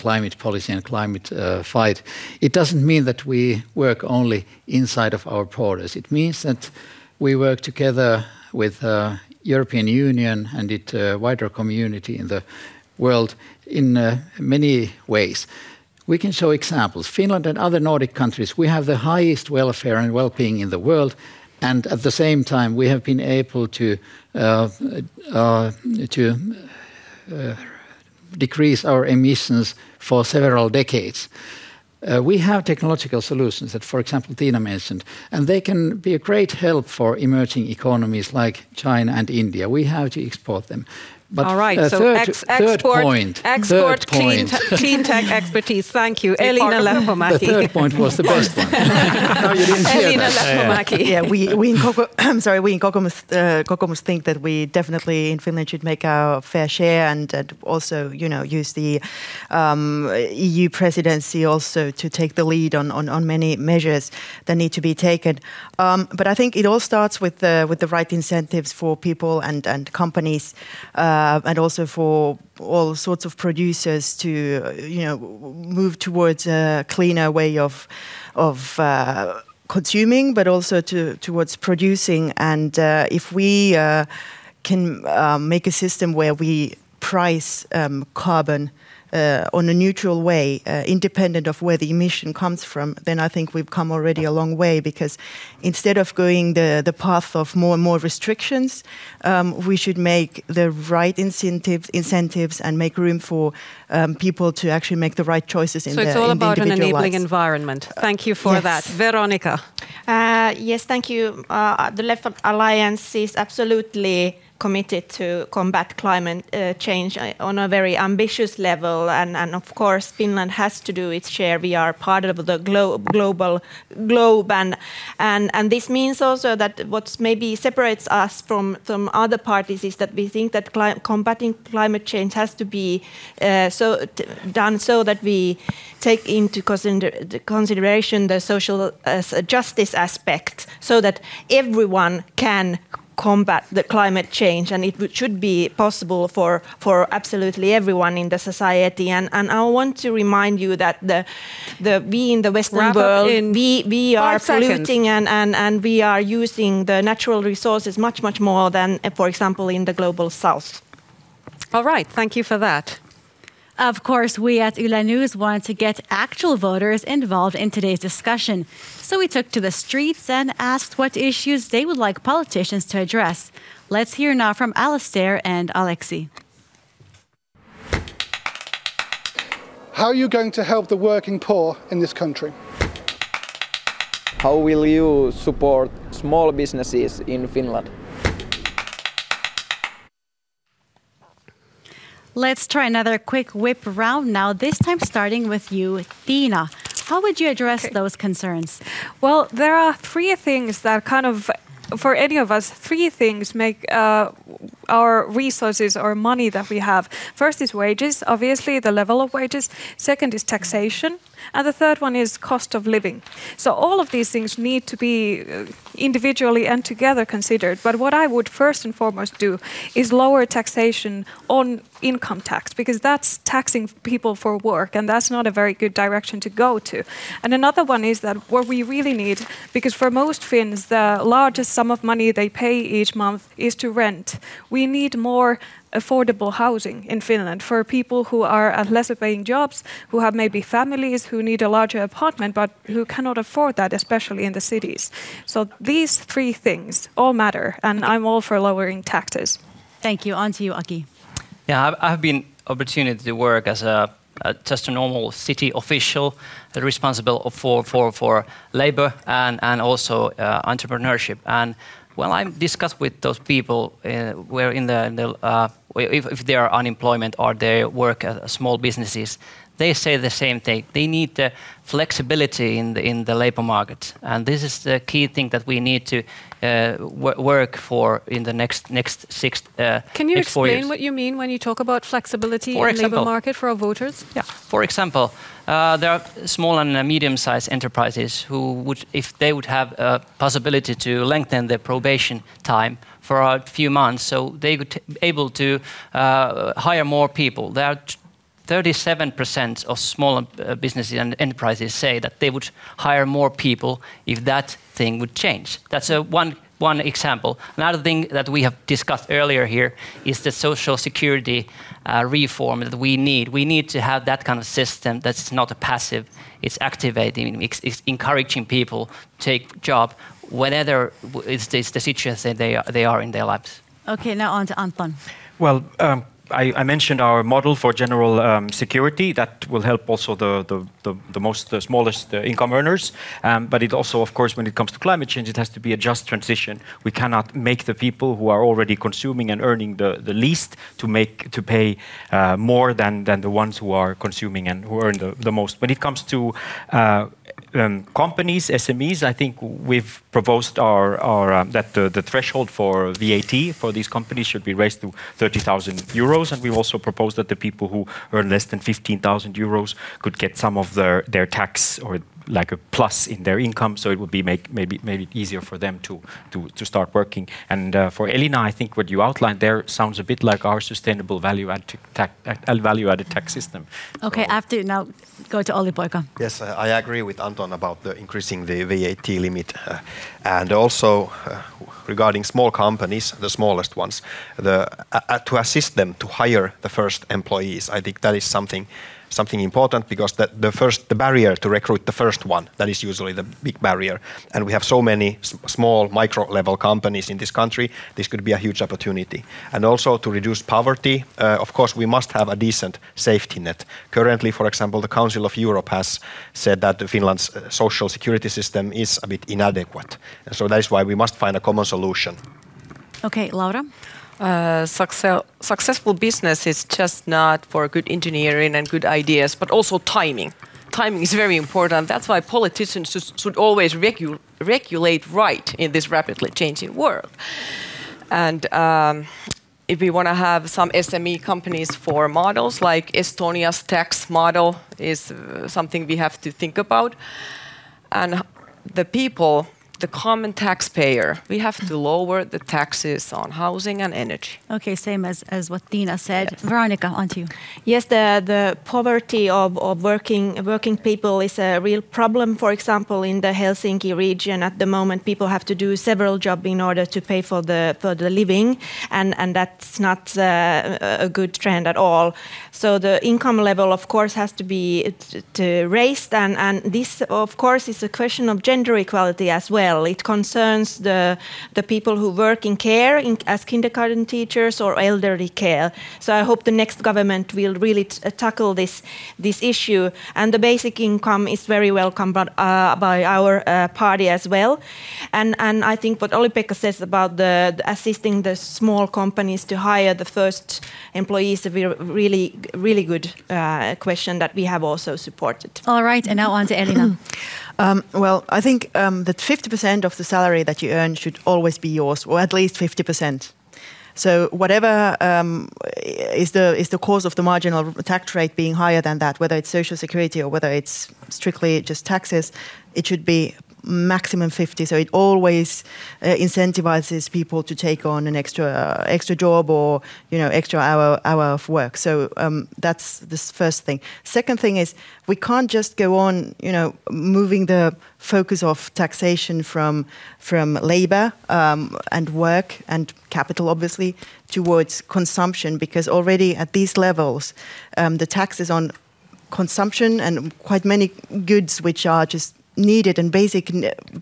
climate policy and climate uh, fight. It doesn't mean that we work only inside of our borders. It means that we work together with the uh, European Union and its uh, wider community in the world in uh, many ways. We can show examples. Finland and other Nordic countries, we have the highest welfare and well-being in the world, And at the same time, we have been able to uh, uh, to uh, decrease our emissions for several decades. Uh, we have technological solutions that, for example, Tina mentioned, and they can be a great help for emerging economies like China and India. We have to export them. But all right, uh, so third, ex export, third point, export third clean, clean tech expertise. Thank you, Elina Lappomäki. The third point was the best one. No, you didn't hear Elina Lappomäki. Yeah, we, we in Koko, I'm sorry, we in Kokoomus, uh, Kokoomus think that we definitely in Finland should make our fair share and, and also, you know, use the um, E U presidency also to take the lead on, on, on many measures that need to be taken. Um, but I think it all starts with the, with the right incentives for people and, and companies. Uh, Uh, and also for all sorts of producers to, you know, move towards a cleaner way of of uh, consuming, but also to, towards producing. And uh, if we uh, can uh, make a system where we price um, carbon uh, on a neutral way, uh, independent of where the emission comes from, then I think we've come already a long way, because instead of going the, the path of more and more restrictions, um, we should make the right incentives, incentives and make room for um, people to actually make the right choices in their individual lives. So it's all about an enabling environment. Thank you for yes. that. Veronica. Uh, yes, thank you. Uh, the Left Alliance is absolutely committed to combat climate uh, change on a very ambitious level, and, and of course Finland has to do its share. We are part of the glo global globe, and, and and this means also that what maybe separates us from from other parties is that we think that cli combating climate change has to be uh, so t done so that we take into consider consideration the social uh, justice aspect, so that everyone can combat the climate change, and it should be possible for for absolutely everyone in the society. And and I want to remind you that the the we in the Western Wrap world we we are polluting and, and and we are using the natural resources much much more than, for example, in the global south. All right, thank you for that. Of course, we at Yle News wanted to get actual voters involved in today's discussion. So we took to the streets and asked what issues they would like politicians to address. Let's hear now from Alistair and Alexi. How are you going to help the working poor in this country? How will you support small businesses in Finland? Let's try another quick whip round now, this time starting with you, Tina. How would you address okay. those concerns? Well, there are three things that kind of, for any of us, three things make uh, our resources or money that we have. First is wages, obviously, the level of wages. Second is taxation. And the third one is cost of living. So all of these things need to be individually and together considered. But what I would first and foremost do is lower taxation on income tax, because that's taxing people for work, and that's not a very good direction to go to. And another one is that what we really need, because for most Finns, the largest sum of money they pay each month is to rent. We need more affordable housing in Finland for people who are at lesser paying jobs, who have maybe families, who need a larger apartment, but who cannot afford that, especially in the cities. So these three things all matter, and okay. I'm all for lowering taxes. Thank you. On to you, Aki. Yeah, I've been opportunity to work as a, a just a normal city official, responsible for for for labor and and also uh, entrepreneurship. And well, I discussed with those people uh, where in the, in the uh, if, if they are unemployment or they work at small businesses, they say the same thing. They need the flexibility in the, in the labor market, and this is the key thing that we need to uh, wor work for in the next next six. Uh, Can you next explain what you mean when you talk about flexibility for in the labor market for our voters? Yeah. For example, uh, there are small and medium-sized enterprises who would, if they would have a possibility to lengthen their probation time for a few months, so they could be able to uh, hire more people. There are thirty-seven percent of small businesses and enterprises say that they would hire more people if that thing would change. That's a one, one example. Another thing that we have discussed earlier here is the social security uh, reform that we need. We need to have that kind of system that's not a passive, it's activating, it's, it's encouraging people to take job whenever it's, it's the situation they are, they are in their lives. Okay, now on to Anton. Well, um, I, I mentioned our model for general um, security that will help also the the, the, the most the smallest uh, income earners. Um, but it also, of course, when it comes to climate change, it has to be a just transition. We cannot make the people who are already consuming and earning the, the least to make to pay uh, more than than the ones who are consuming and who earn the, the most. When it comes to uh, Um, companies, S M Es, I think we've proposed our, our, um, that the, the threshold for V A T for these companies should be raised to thirty thousand euros. And we've also proposed that the people who earn less than fifteen thousand euros could get some of their, their tax or like a plus in their income, so it would be make, maybe maybe easier for them to to, to start working. And uh, for Elina, I think what you outlined there sounds a bit like our sustainable value add tax, value added tax system. Okay, so after now go to Olli Poika. Yes, uh, I agree with Anton about the increasing the V A T limit, uh, and also uh, regarding small companies, the smallest ones, the uh, to assist them to hire the first employees. I think that is something. Something important, because the, the first the barrier to recruit the first one, that is usually the big barrier, and we have so many s small micro level companies in this country. This could be a huge opportunity, and also to reduce poverty. Uh, of course, we must have a decent safety net. Currently, for example, the Council of Europe has said that Finland's social security system is a bit inadequate, and so that is why we must find a common solution. Okay, Laura. Uh, success, successful business is just not for good engineering and good ideas, but also timing. Timing is very important. That's why politicians should, should always regu regulate right in this rapidly changing world. And um, if we want to have some S M E companies for models, like Estonia's tax model is uh, something we have to think about. And the people... the common taxpayer, we have to lower the taxes on housing and energy. Okay, same as, as what Tina said. Yes. Veronica, on to you. Yes, the, the poverty of, of working, working people is a real problem. For example, in the Helsinki region at the moment, people have to do several jobs in order to pay for the, for the living, and, and that's not uh, a good trend at all. So the income level, of course, has to be raised, and, and this, of course, is a question of gender equality as well. It concerns the, the people who work in care in, as kindergarten teachers or elderly care. So I hope the next government will really t tackle this, this issue. And the basic income is very welcome but, uh, by our uh, party as well. And, and I think what Olli-Pekka says about the, the assisting the small companies to hire the first employees is a really, really good uh, question that we have also supported. All right, and now on to Elina. Um, well, I think um, that fifty percent of the salary that you earn should always be yours, or at least fifty percent. So whatever um, is the is the cause of the marginal tax rate being higher than that, whether it's social security or whether it's strictly just taxes, it should be maximum fifty. So it always uh, incentivizes people to take on an extra uh, extra job or you know extra hour hour of work. So um, that's the first thing. Second thing is, we can't just go on, you know, moving the focus of taxation from from labor um, and work and capital, obviously, towards consumption, because already at these levels, um, the taxes on consumption and quite many goods which are just needed and basic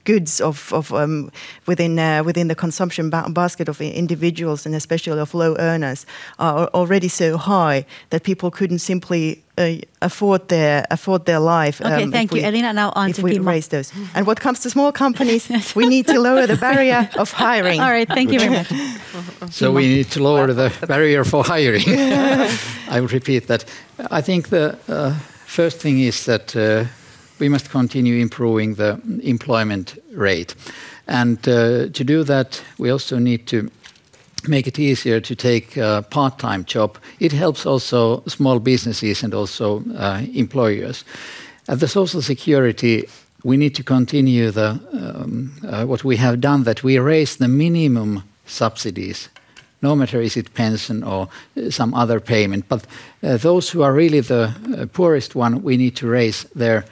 goods of, of um, within uh, within the consumption ba basket of individuals and especially of low earners are already so high that people couldn't simply uh, afford their afford their life. Okay, um, thank you, we, Elina. Now on if to we Kimmo. Raise those. And what comes to small companies, we need to lower the barrier of hiring. All right, thank you very much. So we need to lower the barrier for hiring. I will repeat that. I think the uh, first thing is that. Uh, We must continue improving the employment rate. And uh, to do that, we also need to make it easier to take a part-time job. It helps also small businesses and also uh, employers. At the Social Security, we need to continue the, um, uh, what we have done, that we raise the minimum subsidies, no matter is it pension or some other payment. But uh, those who are really the uh, poorest one, we need to raise their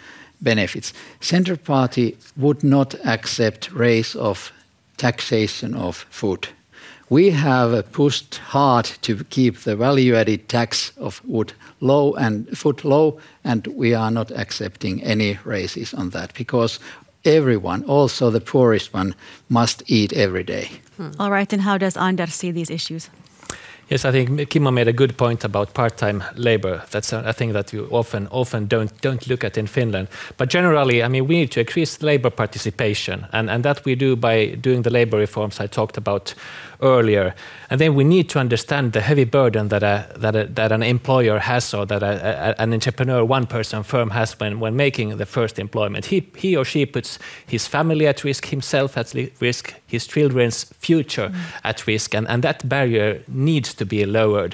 benefits. Centre Party would not accept raise of taxation of food. We have pushed hard to keep the value-added tax of wood low and food low, and we are not accepting any raises on that because everyone, also the poorest one, must eat every day. Hmm. All right, and how does Anders see these issues? Yes, I think Kimmo made a good point about part-time labor. That's a thing that you often often don't don't look at in Finland. But generally, I mean, we need to increase labor participation, and, and that we do by doing the labor reforms I talked about earlier. And then we need to understand the heavy burden that a, that a, that an employer has, or that a, a, an entrepreneur, one-person firm has when when making the first employment. He he or she puts his family at risk, himself at risk, his children's future mm. at risk, and, and that barrier needs to be lowered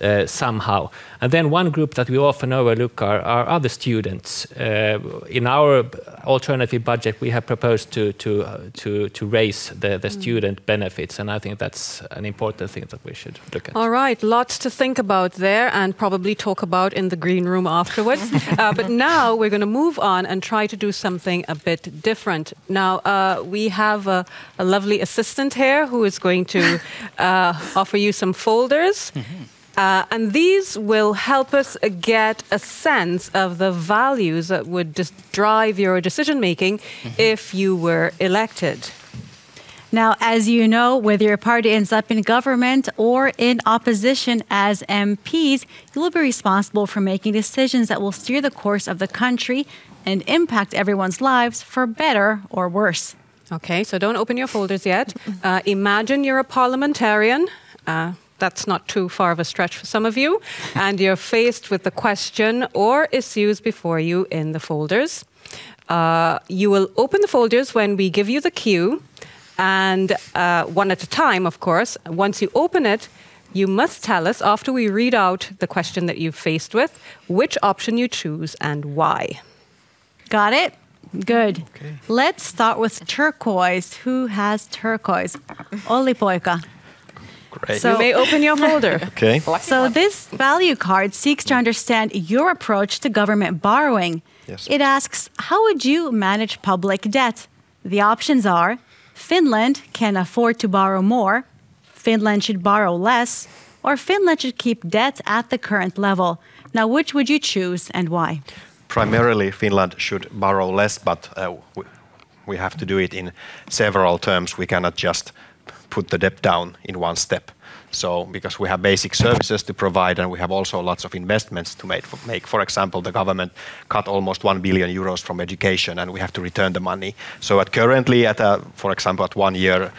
uh, somehow. And then one group that we often overlook are, are other students. Uh, in our alternative budget, we have proposed to to uh, to, to raise the, the student benefits, and I think that's an important thing that we should look at. All right, lots to think about there, and probably talk about in the green room afterwards. uh, but now we're going to move on and try to do something a bit different. Now uh, we have a, a lovely assistant here who is going to uh, offer you some folders. Mm-hmm. Uh, and these will help us get a sense of the values that would just drive your decision-making mm-hmm. if you were elected. Now, as you know, whether your party ends up in government or in opposition as M Ps, you will be responsible for making decisions that will steer the course of the country and impact everyone's lives for better or worse. Okay, so don't open your folders yet. Uh, imagine you're a parliamentarian. Uh, That's not too far of a stretch for some of you. And you're faced with the question or issues before you in the folders. Uh, you will open the folders when we give you the cue, and uh, one at a time, of course. Once you open it, you must tell us, after we read out the question that you've faced with, which option you choose and why. Got it? Good. Okay. Let's start with turquoise. Who has turquoise? Olli Poika. Great. So you may open your folder. Okay. So this value card seeks to understand your approach to government borrowing. Yes. It asks, how would you manage public debt? The options are, Finland can afford to borrow more, Finland should borrow less, or Finland should keep debt at the current level. Now, which would you choose and why? Primarily, Finland should borrow less, but uh, we have to do it in several terms. We cannot just put the debt down in one step. So, because we have basic services to provide, and we have also lots of investments to make. make. For example, the government cut almost one billion euros from education, and we have to return the money. So, at currently, at a, for example, at one year uh,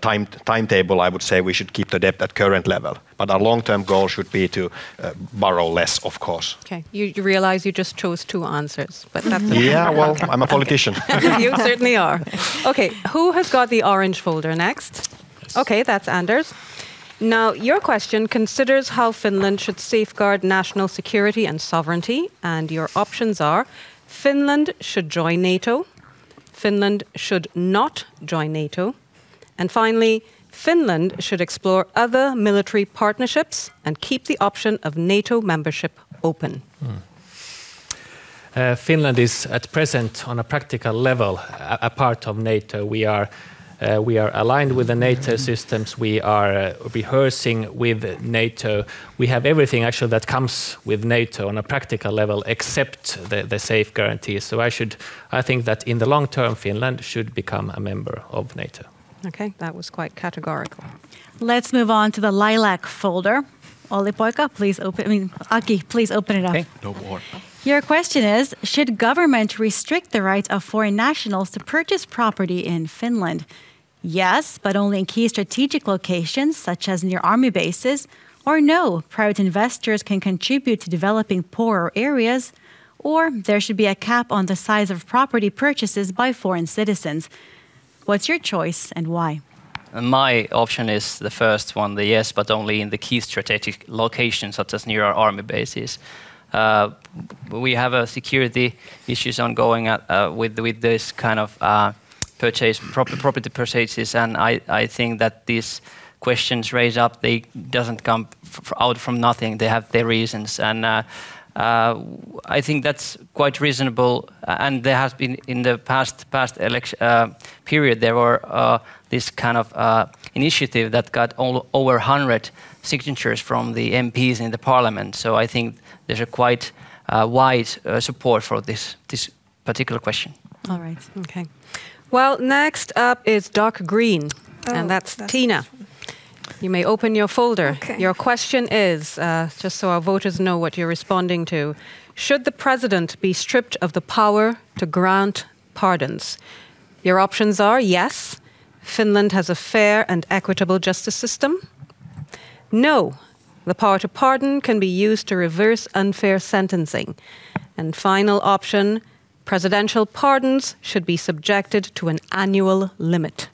time timetable, I would say we should keep the debt at current level. But our long-term goal should be to uh, borrow less, of course. Okay, you, you realize you just chose two answers, but that's yeah. Well, I'm a politician. Okay. You certainly are. Okay, who has got the orange folder next? Okay, that's Anders. Now, your question considers how Finland should safeguard national security and sovereignty, and your options are Finland should join NATO, Finland should not join NATO, and finally, Finland should explore other military partnerships and keep the option of NATO membership open. Mm. Uh, Finland is at present, on a practical level, a, a part of NATO. We are Uh, we are aligned with the NATO systems, we are uh, rehearsing with NATO. We have everything actually that comes with NATO on a practical level except the, the safe guarantees. So I should, I think that in the long term Finland should become a member of NATO. Okay, that was quite categorical. Let's move on to the lilac folder. Olli Poika, please open, I mean, Aki, please open it up. Okay. No more. Your question is, should government restrict the rights of foreign nationals to purchase property in Finland? Yes, but only in key strategic locations, such as near army bases. Or no, private investors can contribute to developing poorer areas. Or there should be a cap on the size of property purchases by foreign citizens. What's your choice and why? My option is the first one, the yes, but only in the key strategic locations, such as near our army bases. Uh, we have uh, security issues ongoing at, uh, with with this kind of uh, purchase prop property purchases, and I, I think that these questions raised up, they doesn't come f out from nothing. They have their reasons, and uh, Uh, I think that's quite reasonable, and there has been in the past past election uh, period there were uh, this kind of uh, initiative that got all, over one hundred signatures from the M Ps in the parliament. So I think there's a quite uh, wide uh, support for this this particular question. All right. Okay. Well, next up is dark green, oh, and that's, that's Tina. You may open your folder. Okay. Your question is, uh, just so our voters know what you're responding to, should the president be stripped of the power to grant pardons? Your options are yes, Finland has a fair and equitable justice system. No, the power to pardon can be used to reverse unfair sentencing. And final option, presidential pardons should be subjected to an annual limit.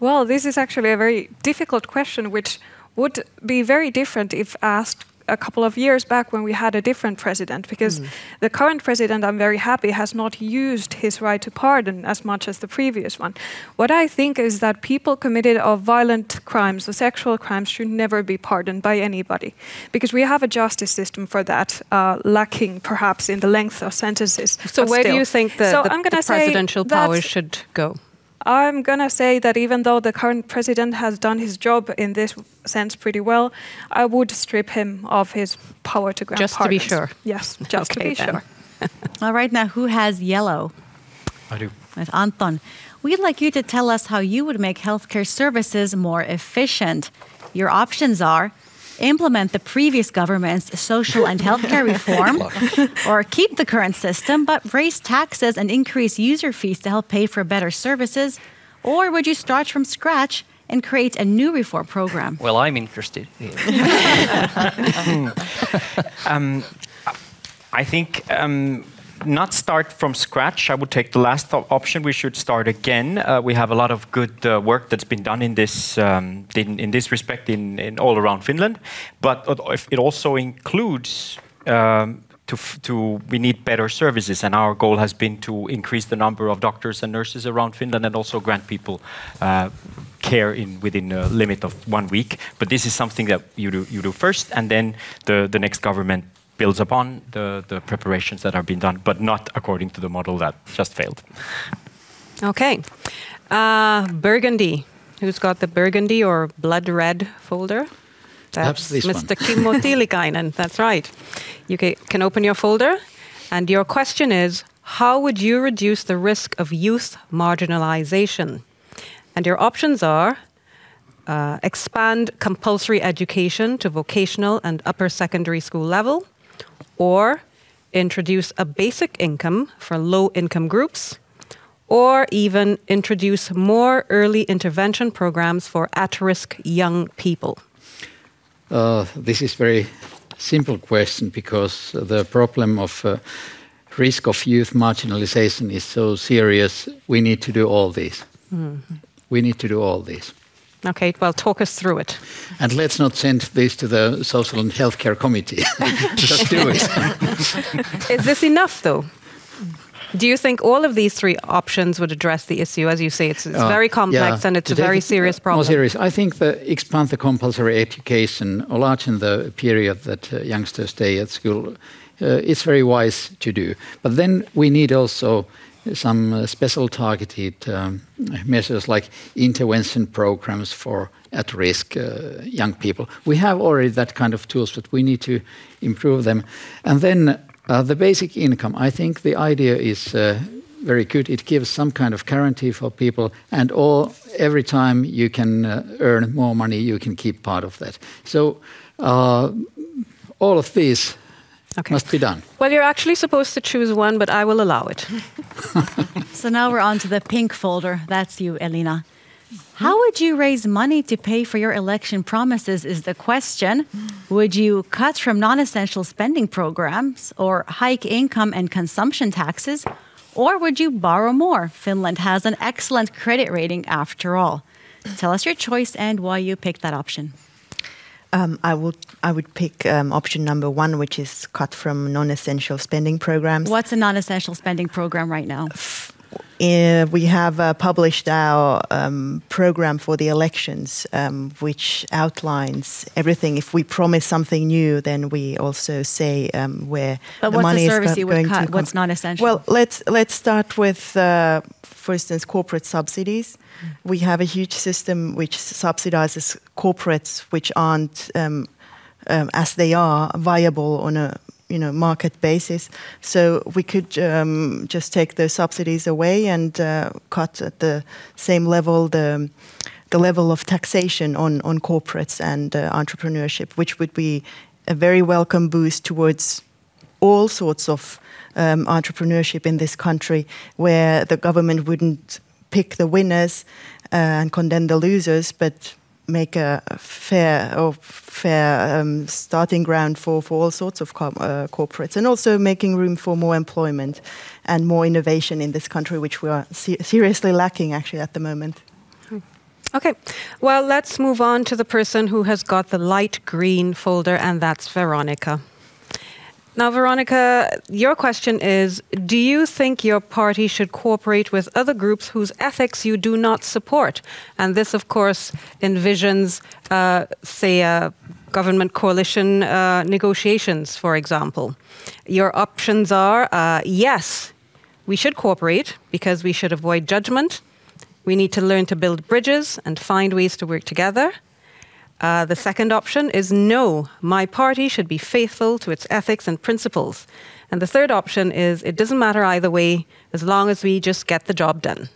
Well, this is actually a very difficult question, which would be very different if asked a couple of years back when we had a different president, because mm. the current president, I'm very happy, has not used his right to pardon as much as the previous one. What I think is that people committed of violent crimes or sexual crimes should never be pardoned by anybody, because we have a justice system for that, uh, lacking perhaps in the length of sentences. So where still. do you think the, so the, the presidential power should go? I'm going to say that even though the current president has done his job in this sense pretty well, I would strip him of his power to grant Just pardons. to be sure. Yes, just okay, to be then. sure. All right, now who has yellow? I do. With Anton. We'd like you to tell us how you would make healthcare services more efficient. Your options are implement the previous government's social and healthcare reform, or keep the current system but raise taxes and increase user fees to help pay for better services, or would you start from scratch and create a new reform program? Well, I'm interested. um, I think um, not start from scratch. I would take the last option. We should start again. Uh, we have a lot of good uh, work that's been done in this um, in, in this respect in, in all around Finland, but it also includes um, to to we need better services, and our goal has been to increase the number of doctors and nurses around Finland and also grant people uh, care in within a limit of one week. But this is something that you do you do first, and then the the next government builds upon the, the preparations that have been done, but not according to the model that just failed. Okay. Uh, burgundy. Who's got the burgundy or blood red folder? That's Mister Kimmo Tiilikainen. That's right. You can open your folder. And your question is, how would you reduce the risk of youth marginalization? And your options are, uh, expand compulsory education to vocational and upper secondary school level, or introduce a basic income for low-income groups, or even introduce more early intervention programs for at-risk young people? Uh, this is a very simple question, because the problem of uh, risk of youth marginalization is so serious. We need to do all this. Mm-hmm. We need to do all this. Okay, well, talk us through it. And let's not send this to the Social and Healthcare Committee. Just do it. Is this enough, though? Do you think all of these three options would address the issue? As you say, it's, it's uh, very complex yeah, and it's a very serious problem. More serious. I think the expand the compulsory education or largen the period that uh, youngsters stay at school uh, is very wise to do. But then we need also some uh, special targeted um, measures like intervention programs for at-risk uh, young people. We have already that kind of tools, but we need to improve them. And then uh, the basic income. I think the idea is uh, very good. It gives some kind of guarantee for people, and all every time you can uh, earn more money, you can keep part of that. So uh, all of these Okay. must be done. Well, you're actually supposed to choose one, but I will allow it. So now we're on to the pink folder. That's you, Elina. How would you raise money to pay for your election promises is the question. Would you cut from non-essential spending programs or hike income and consumption taxes? Or would you borrow more? Finland has an excellent credit rating after all. Tell us your choice and why you picked that option. Um, I would I would pick um, option number one, which is cut from non-essential spending programs. What's a non-essential spending program right now? Uh, we have uh, published our um, program for the elections, um, which outlines everything. If we promise something new, then we also say um, where but the money the service is go- you would going cut? to. What's com- non-essential? Well, let's let's start with, uh, for instance, corporate subsidies. Mm-hmm. We have a huge system which subsidizes corporates which aren't, um, um, as they are, viable on a you know, market basis. So we could um, just take those subsidies away and uh, cut at the same level the the level of taxation on, on corporates and uh, entrepreneurship, which would be a very welcome boost towards all sorts of um, entrepreneurship in this country, where the government wouldn't pick the winners uh, and condemn the losers, but make a fair or fair um, starting ground for, for all sorts of com- uh, corporates, and also making room for more employment and more innovation in this country, which we are se- seriously lacking actually at the moment. Okay, well, let's move on to the person who has got the light green folder, and that's Veronica. Now, Veronica, your question is, do you think your party should cooperate with other groups whose ethics you do not support? And this, of course, envisions, uh, say, uh, government coalition uh, negotiations, for example. Your options are, uh, yes, we should cooperate because we should avoid judgment. We need to learn to build bridges and find ways to work together. Uh, the second option is no, my party should be faithful to its ethics and principles. And the third option is it doesn't matter either way as long as we just get the job done.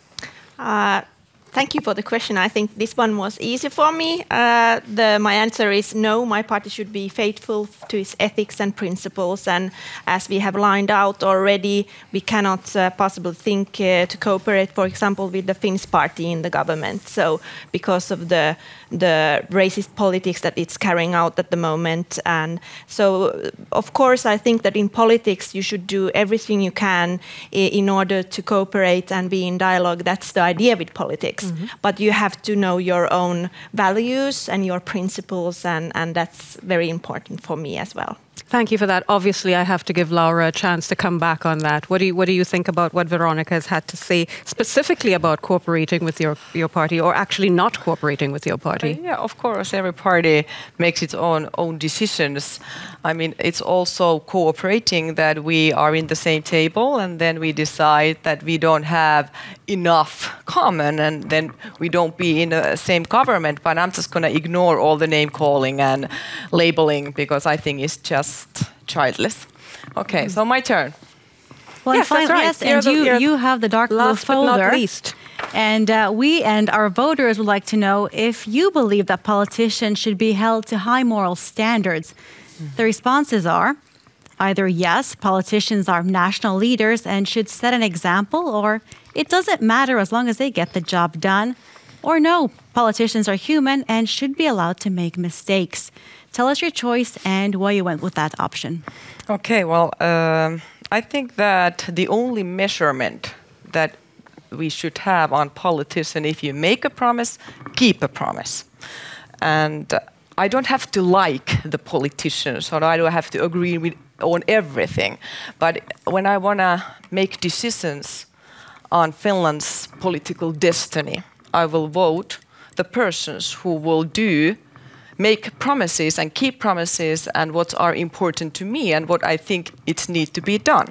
Uh, thank you for the question. I think this one was easy for me. Uh, the, my answer is no, my party should be faithful to its ethics and principles. And as we have lined out already, we cannot uh, possibly think uh, to cooperate, for example, with the Finns Party in the government. So because of the the racist politics that it's carrying out at the moment. And so, of course, I think that in politics, you should do everything you can in order to cooperate and be in dialogue. That's the idea with politics. Mm-hmm. But you have to know your own values and your principles, and, and that's very important for me as well. Thank you for that. Obviously, I have to give Laura a chance to come back on that. What do you, what do you think about what Veronica has had to say specifically about cooperating with your, your party, or actually not cooperating with your party? Uh, yeah, of course, every party makes its own own decisions. I mean, it's also cooperating that we are in the same table, and then we decide that we don't have enough common, and then we don't be in the same government. But I'm just going to ignore all the name calling and labeling, because I think it's just childless. Okay, so my turn. Well, yes, finally, right. yes, and the, you, you have the dark blue folder. Not least. And uh, we and our voters would like to know if you believe that politicians should be held to high moral standards. Mm. The responses are either yes, politicians are national leaders and should set an example, or it doesn't matter as long as they get the job done, or no, politicians are human and should be allowed to make mistakes. Tell us your choice and why you went with that option. Okay, well, um, I think that the only measurement that we should have on politicians, if you make a promise, keep a promise. And uh, I don't have to like the politicians, or I don't have to agree with on everything. But when I want to make decisions on Finland's political destiny, I will vote the persons who will do make promises and keep promises and what are important to me and what I think it needs to be done.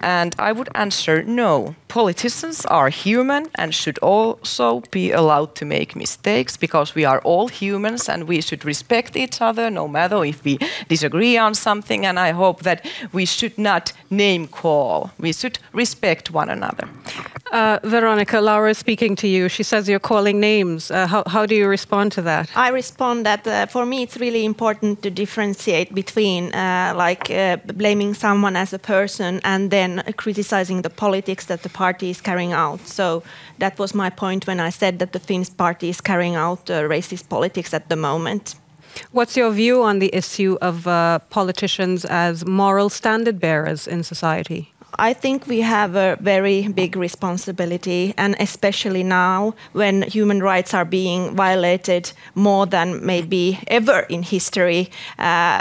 And I would answer no. Politicians are human and should also be allowed to make mistakes, because we are all humans and we should respect each other no matter if we disagree on something. And I hope that we should not name call. We should respect one another. Uh, Veronica, Laura is speaking to you. She says you're calling names. Uh, how, how do you respond to that? I respond that uh, for me it's really important to differentiate between uh, like uh, blaming someone as a person and then criticizing the politics that the party is carrying out. So that was my point when I said that the Finns Party is carrying out uh, racist politics at the moment. What's your view on the issue of uh, politicians as moral standard bearers in society? I think we have a very big responsibility, and especially now when human rights are being violated more than maybe ever in history. Uh,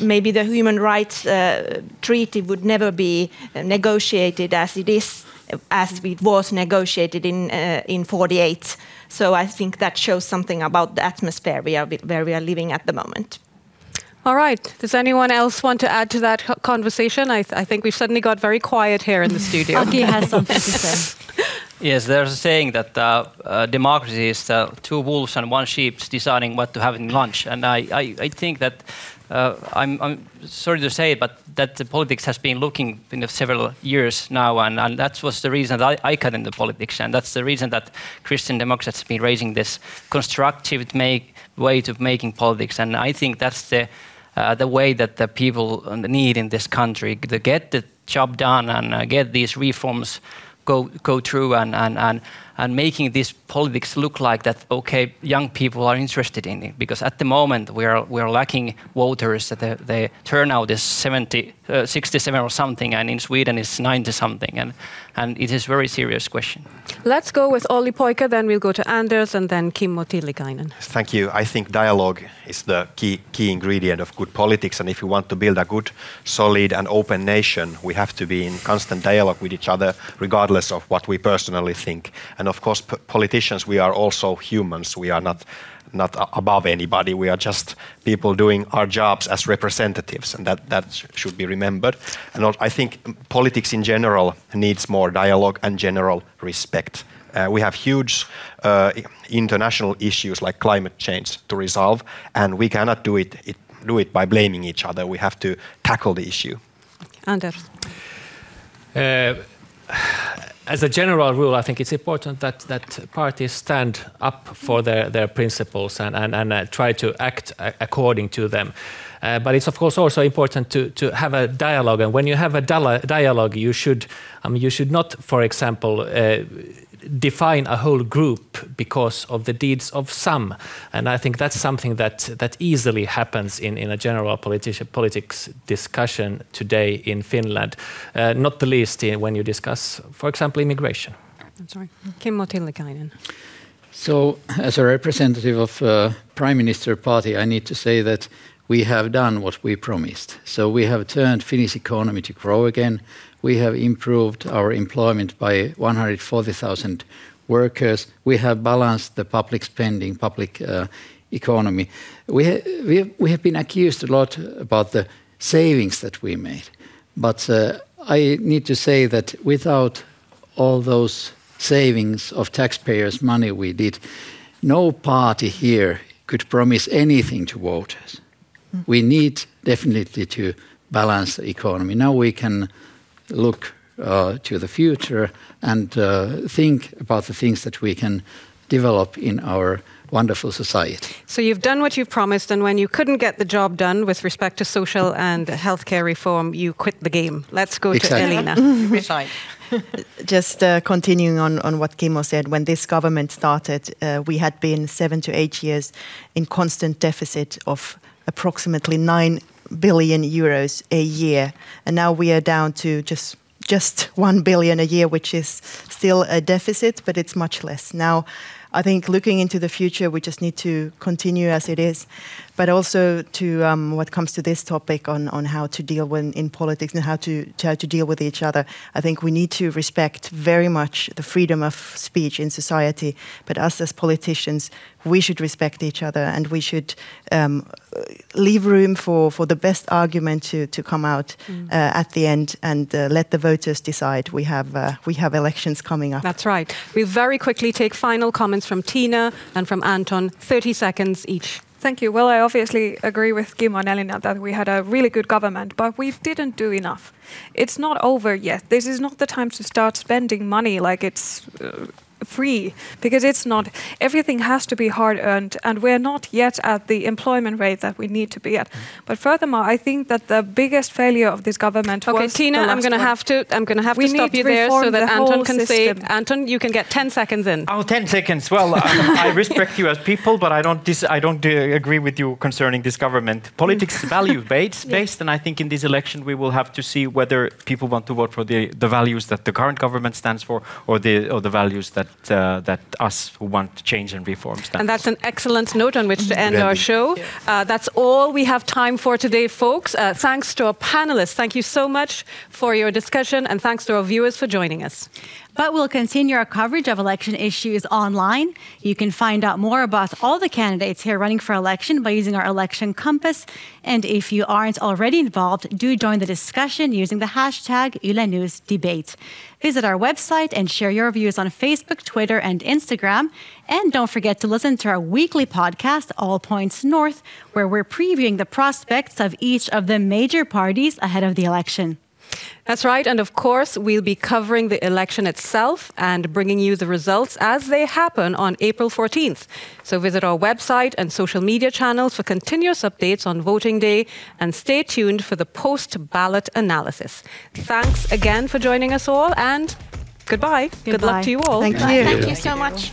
maybe the human rights uh, treaty would never be negotiated as it is as it was negotiated in uh, in forty-eight. So I think that shows something about the atmosphere we are where we are living at the moment. All right. Does anyone else want to add to that conversation? I, th- I think we've suddenly got very quiet here in the studio. Aki has something to say. Yes, there's a saying that uh, uh, democracy is uh, two wolves and one sheep deciding what to have in lunch. And I, I, I think that, uh, I'm, I'm sorry to say it, but that the politics has been looking in several years now, and, and that was the reason that I, I got into politics, and that's the reason that Christian Democrats have been raising this constructive make, way to making politics. And I think that's the Uh, the way that the people need in this country to get the job done and uh, get these reforms go go through and, and, and, and making this politics look like that, okay, young people are interested in it. Because at the moment we are we are lacking voters. The, the turnout is seventy, sixty-seven or something, and in Sweden it's ninety something, and, and it is a very serious question. Let's go with Olli Poika, then we'll go to Anders, and then Kimmo Tiilikainen. Thank you. I think dialogue is the key, key ingredient of good politics, and if you want to build a good, solid and open nation, we have to be in constant dialogue with each other, regardless of what we personally think. And of course, p- politicians, we are also humans. We are not not above anybody. We are just people doing our jobs as representatives, and that, that should be remembered. And I think politics in general needs more dialogue and general respect. Uh, we have huge uh, international issues like climate change to resolve, and we cannot do it, it do it by blaming each other. We have to tackle the issue. Anders. Uh, As a general rule, I think it's important that, that parties stand up for their, their principles and, and, and uh, try to act a- according to them. Uh, but it's of course also important to, to have a dialogue. And when you have a di- dialogue, you should I mean, you should not, for example, uh, define a whole group because of the deeds of some. And I think that's something that that easily happens in, in a general politi- politics discussion today in Finland, uh, not the least in, when you discuss, for example, immigration. I'm sorry, Kimmo Tiilikainen. So, as a representative of uh, Prime Minister Party, I need to say that we have done what we promised. So we have turned Finnish economy to grow again. We have improved our employment by one hundred forty thousand workers. We have balanced the public spending, public uh, economy. We, ha- we, have, we have been accused a lot about the savings that we made. But uh, I need to say that without all those savings of taxpayers' money we did, no party here could promise anything to voters. Mm. We need definitely to balance the economy. Now we can look uh, to the future and uh, think about the things that we can develop in our wonderful society. So you've done what you promised, and when you couldn't get the job done with respect to social and healthcare reform, you quit the game. Let's go exactly. to Elina. Just uh, continuing on, on what Kimmo said, when this government started, uh, we had been seven to eight years in constant deficit of approximately nine billion euros a year, and now we are down to just just one billion a year, which is still a deficit, but it's much less now. I think looking into the future, we just need to continue as it is, but also to um, what comes to this topic on, on how to deal with in politics and how to, to how to deal with each other. I think we need to respect very much the freedom of speech in society, but us as politicians, we should respect each other, and we should um, leave room for, for the best argument to, to come out mm. uh, at the end, and uh, let the voters decide. We have uh, we have elections coming up. That's right. We'll very quickly take final comments from Tina and from Anton, thirty seconds each. Thank you. Well, I obviously agree with Kimmo and Elina that we had a really good government, but we didn't do enough. It's not over yet. This is not the time to start spending money like it's uh, free, because it's not. Everything has to be hard-earned, and we're not yet at the employment rate that we need to be at. But furthermore, I think that the biggest failure of this government okay, was Tina, the last I'm going to have to I'm going to have we to stop you there so that Anton can system. say Anton, you can get ten seconds in. Oh, ten seconds. Well, I, I respect you as people, but I don't dis- I don't uh, agree with you concerning this government. Politics is value-based, based, and I think in this election we will have to see whether people want to vote for the, the values that the current government stands for, or the or the values that uh, that us who want change and reform stand. And that's an excellent note on which to end our show. Uh, that's all we have time for today, folks. Uh, thanks to our panelists. Thank you so much for your discussion, and thanks to our viewers for joining us. But we'll continue our coverage of election issues online. You can find out more about all the candidates here running for election by using our election compass. And if you aren't already involved, do join the discussion using the hashtag YleNewsDebate. Visit our website and share your views on Facebook, Twitter, and Instagram. And don't forget to listen to our weekly podcast, All Points North, where we're previewing the prospects of each of the major parties ahead of the election. That's right. And of course, we'll be covering the election itself and bringing you the results as they happen on April fourteenth. So visit our website and social media channels for continuous updates on voting day, and stay tuned for the post-ballot analysis. Thanks again for joining us all, and goodbye. Goodbye. Good luck to you all. Thank you. Thank you so much.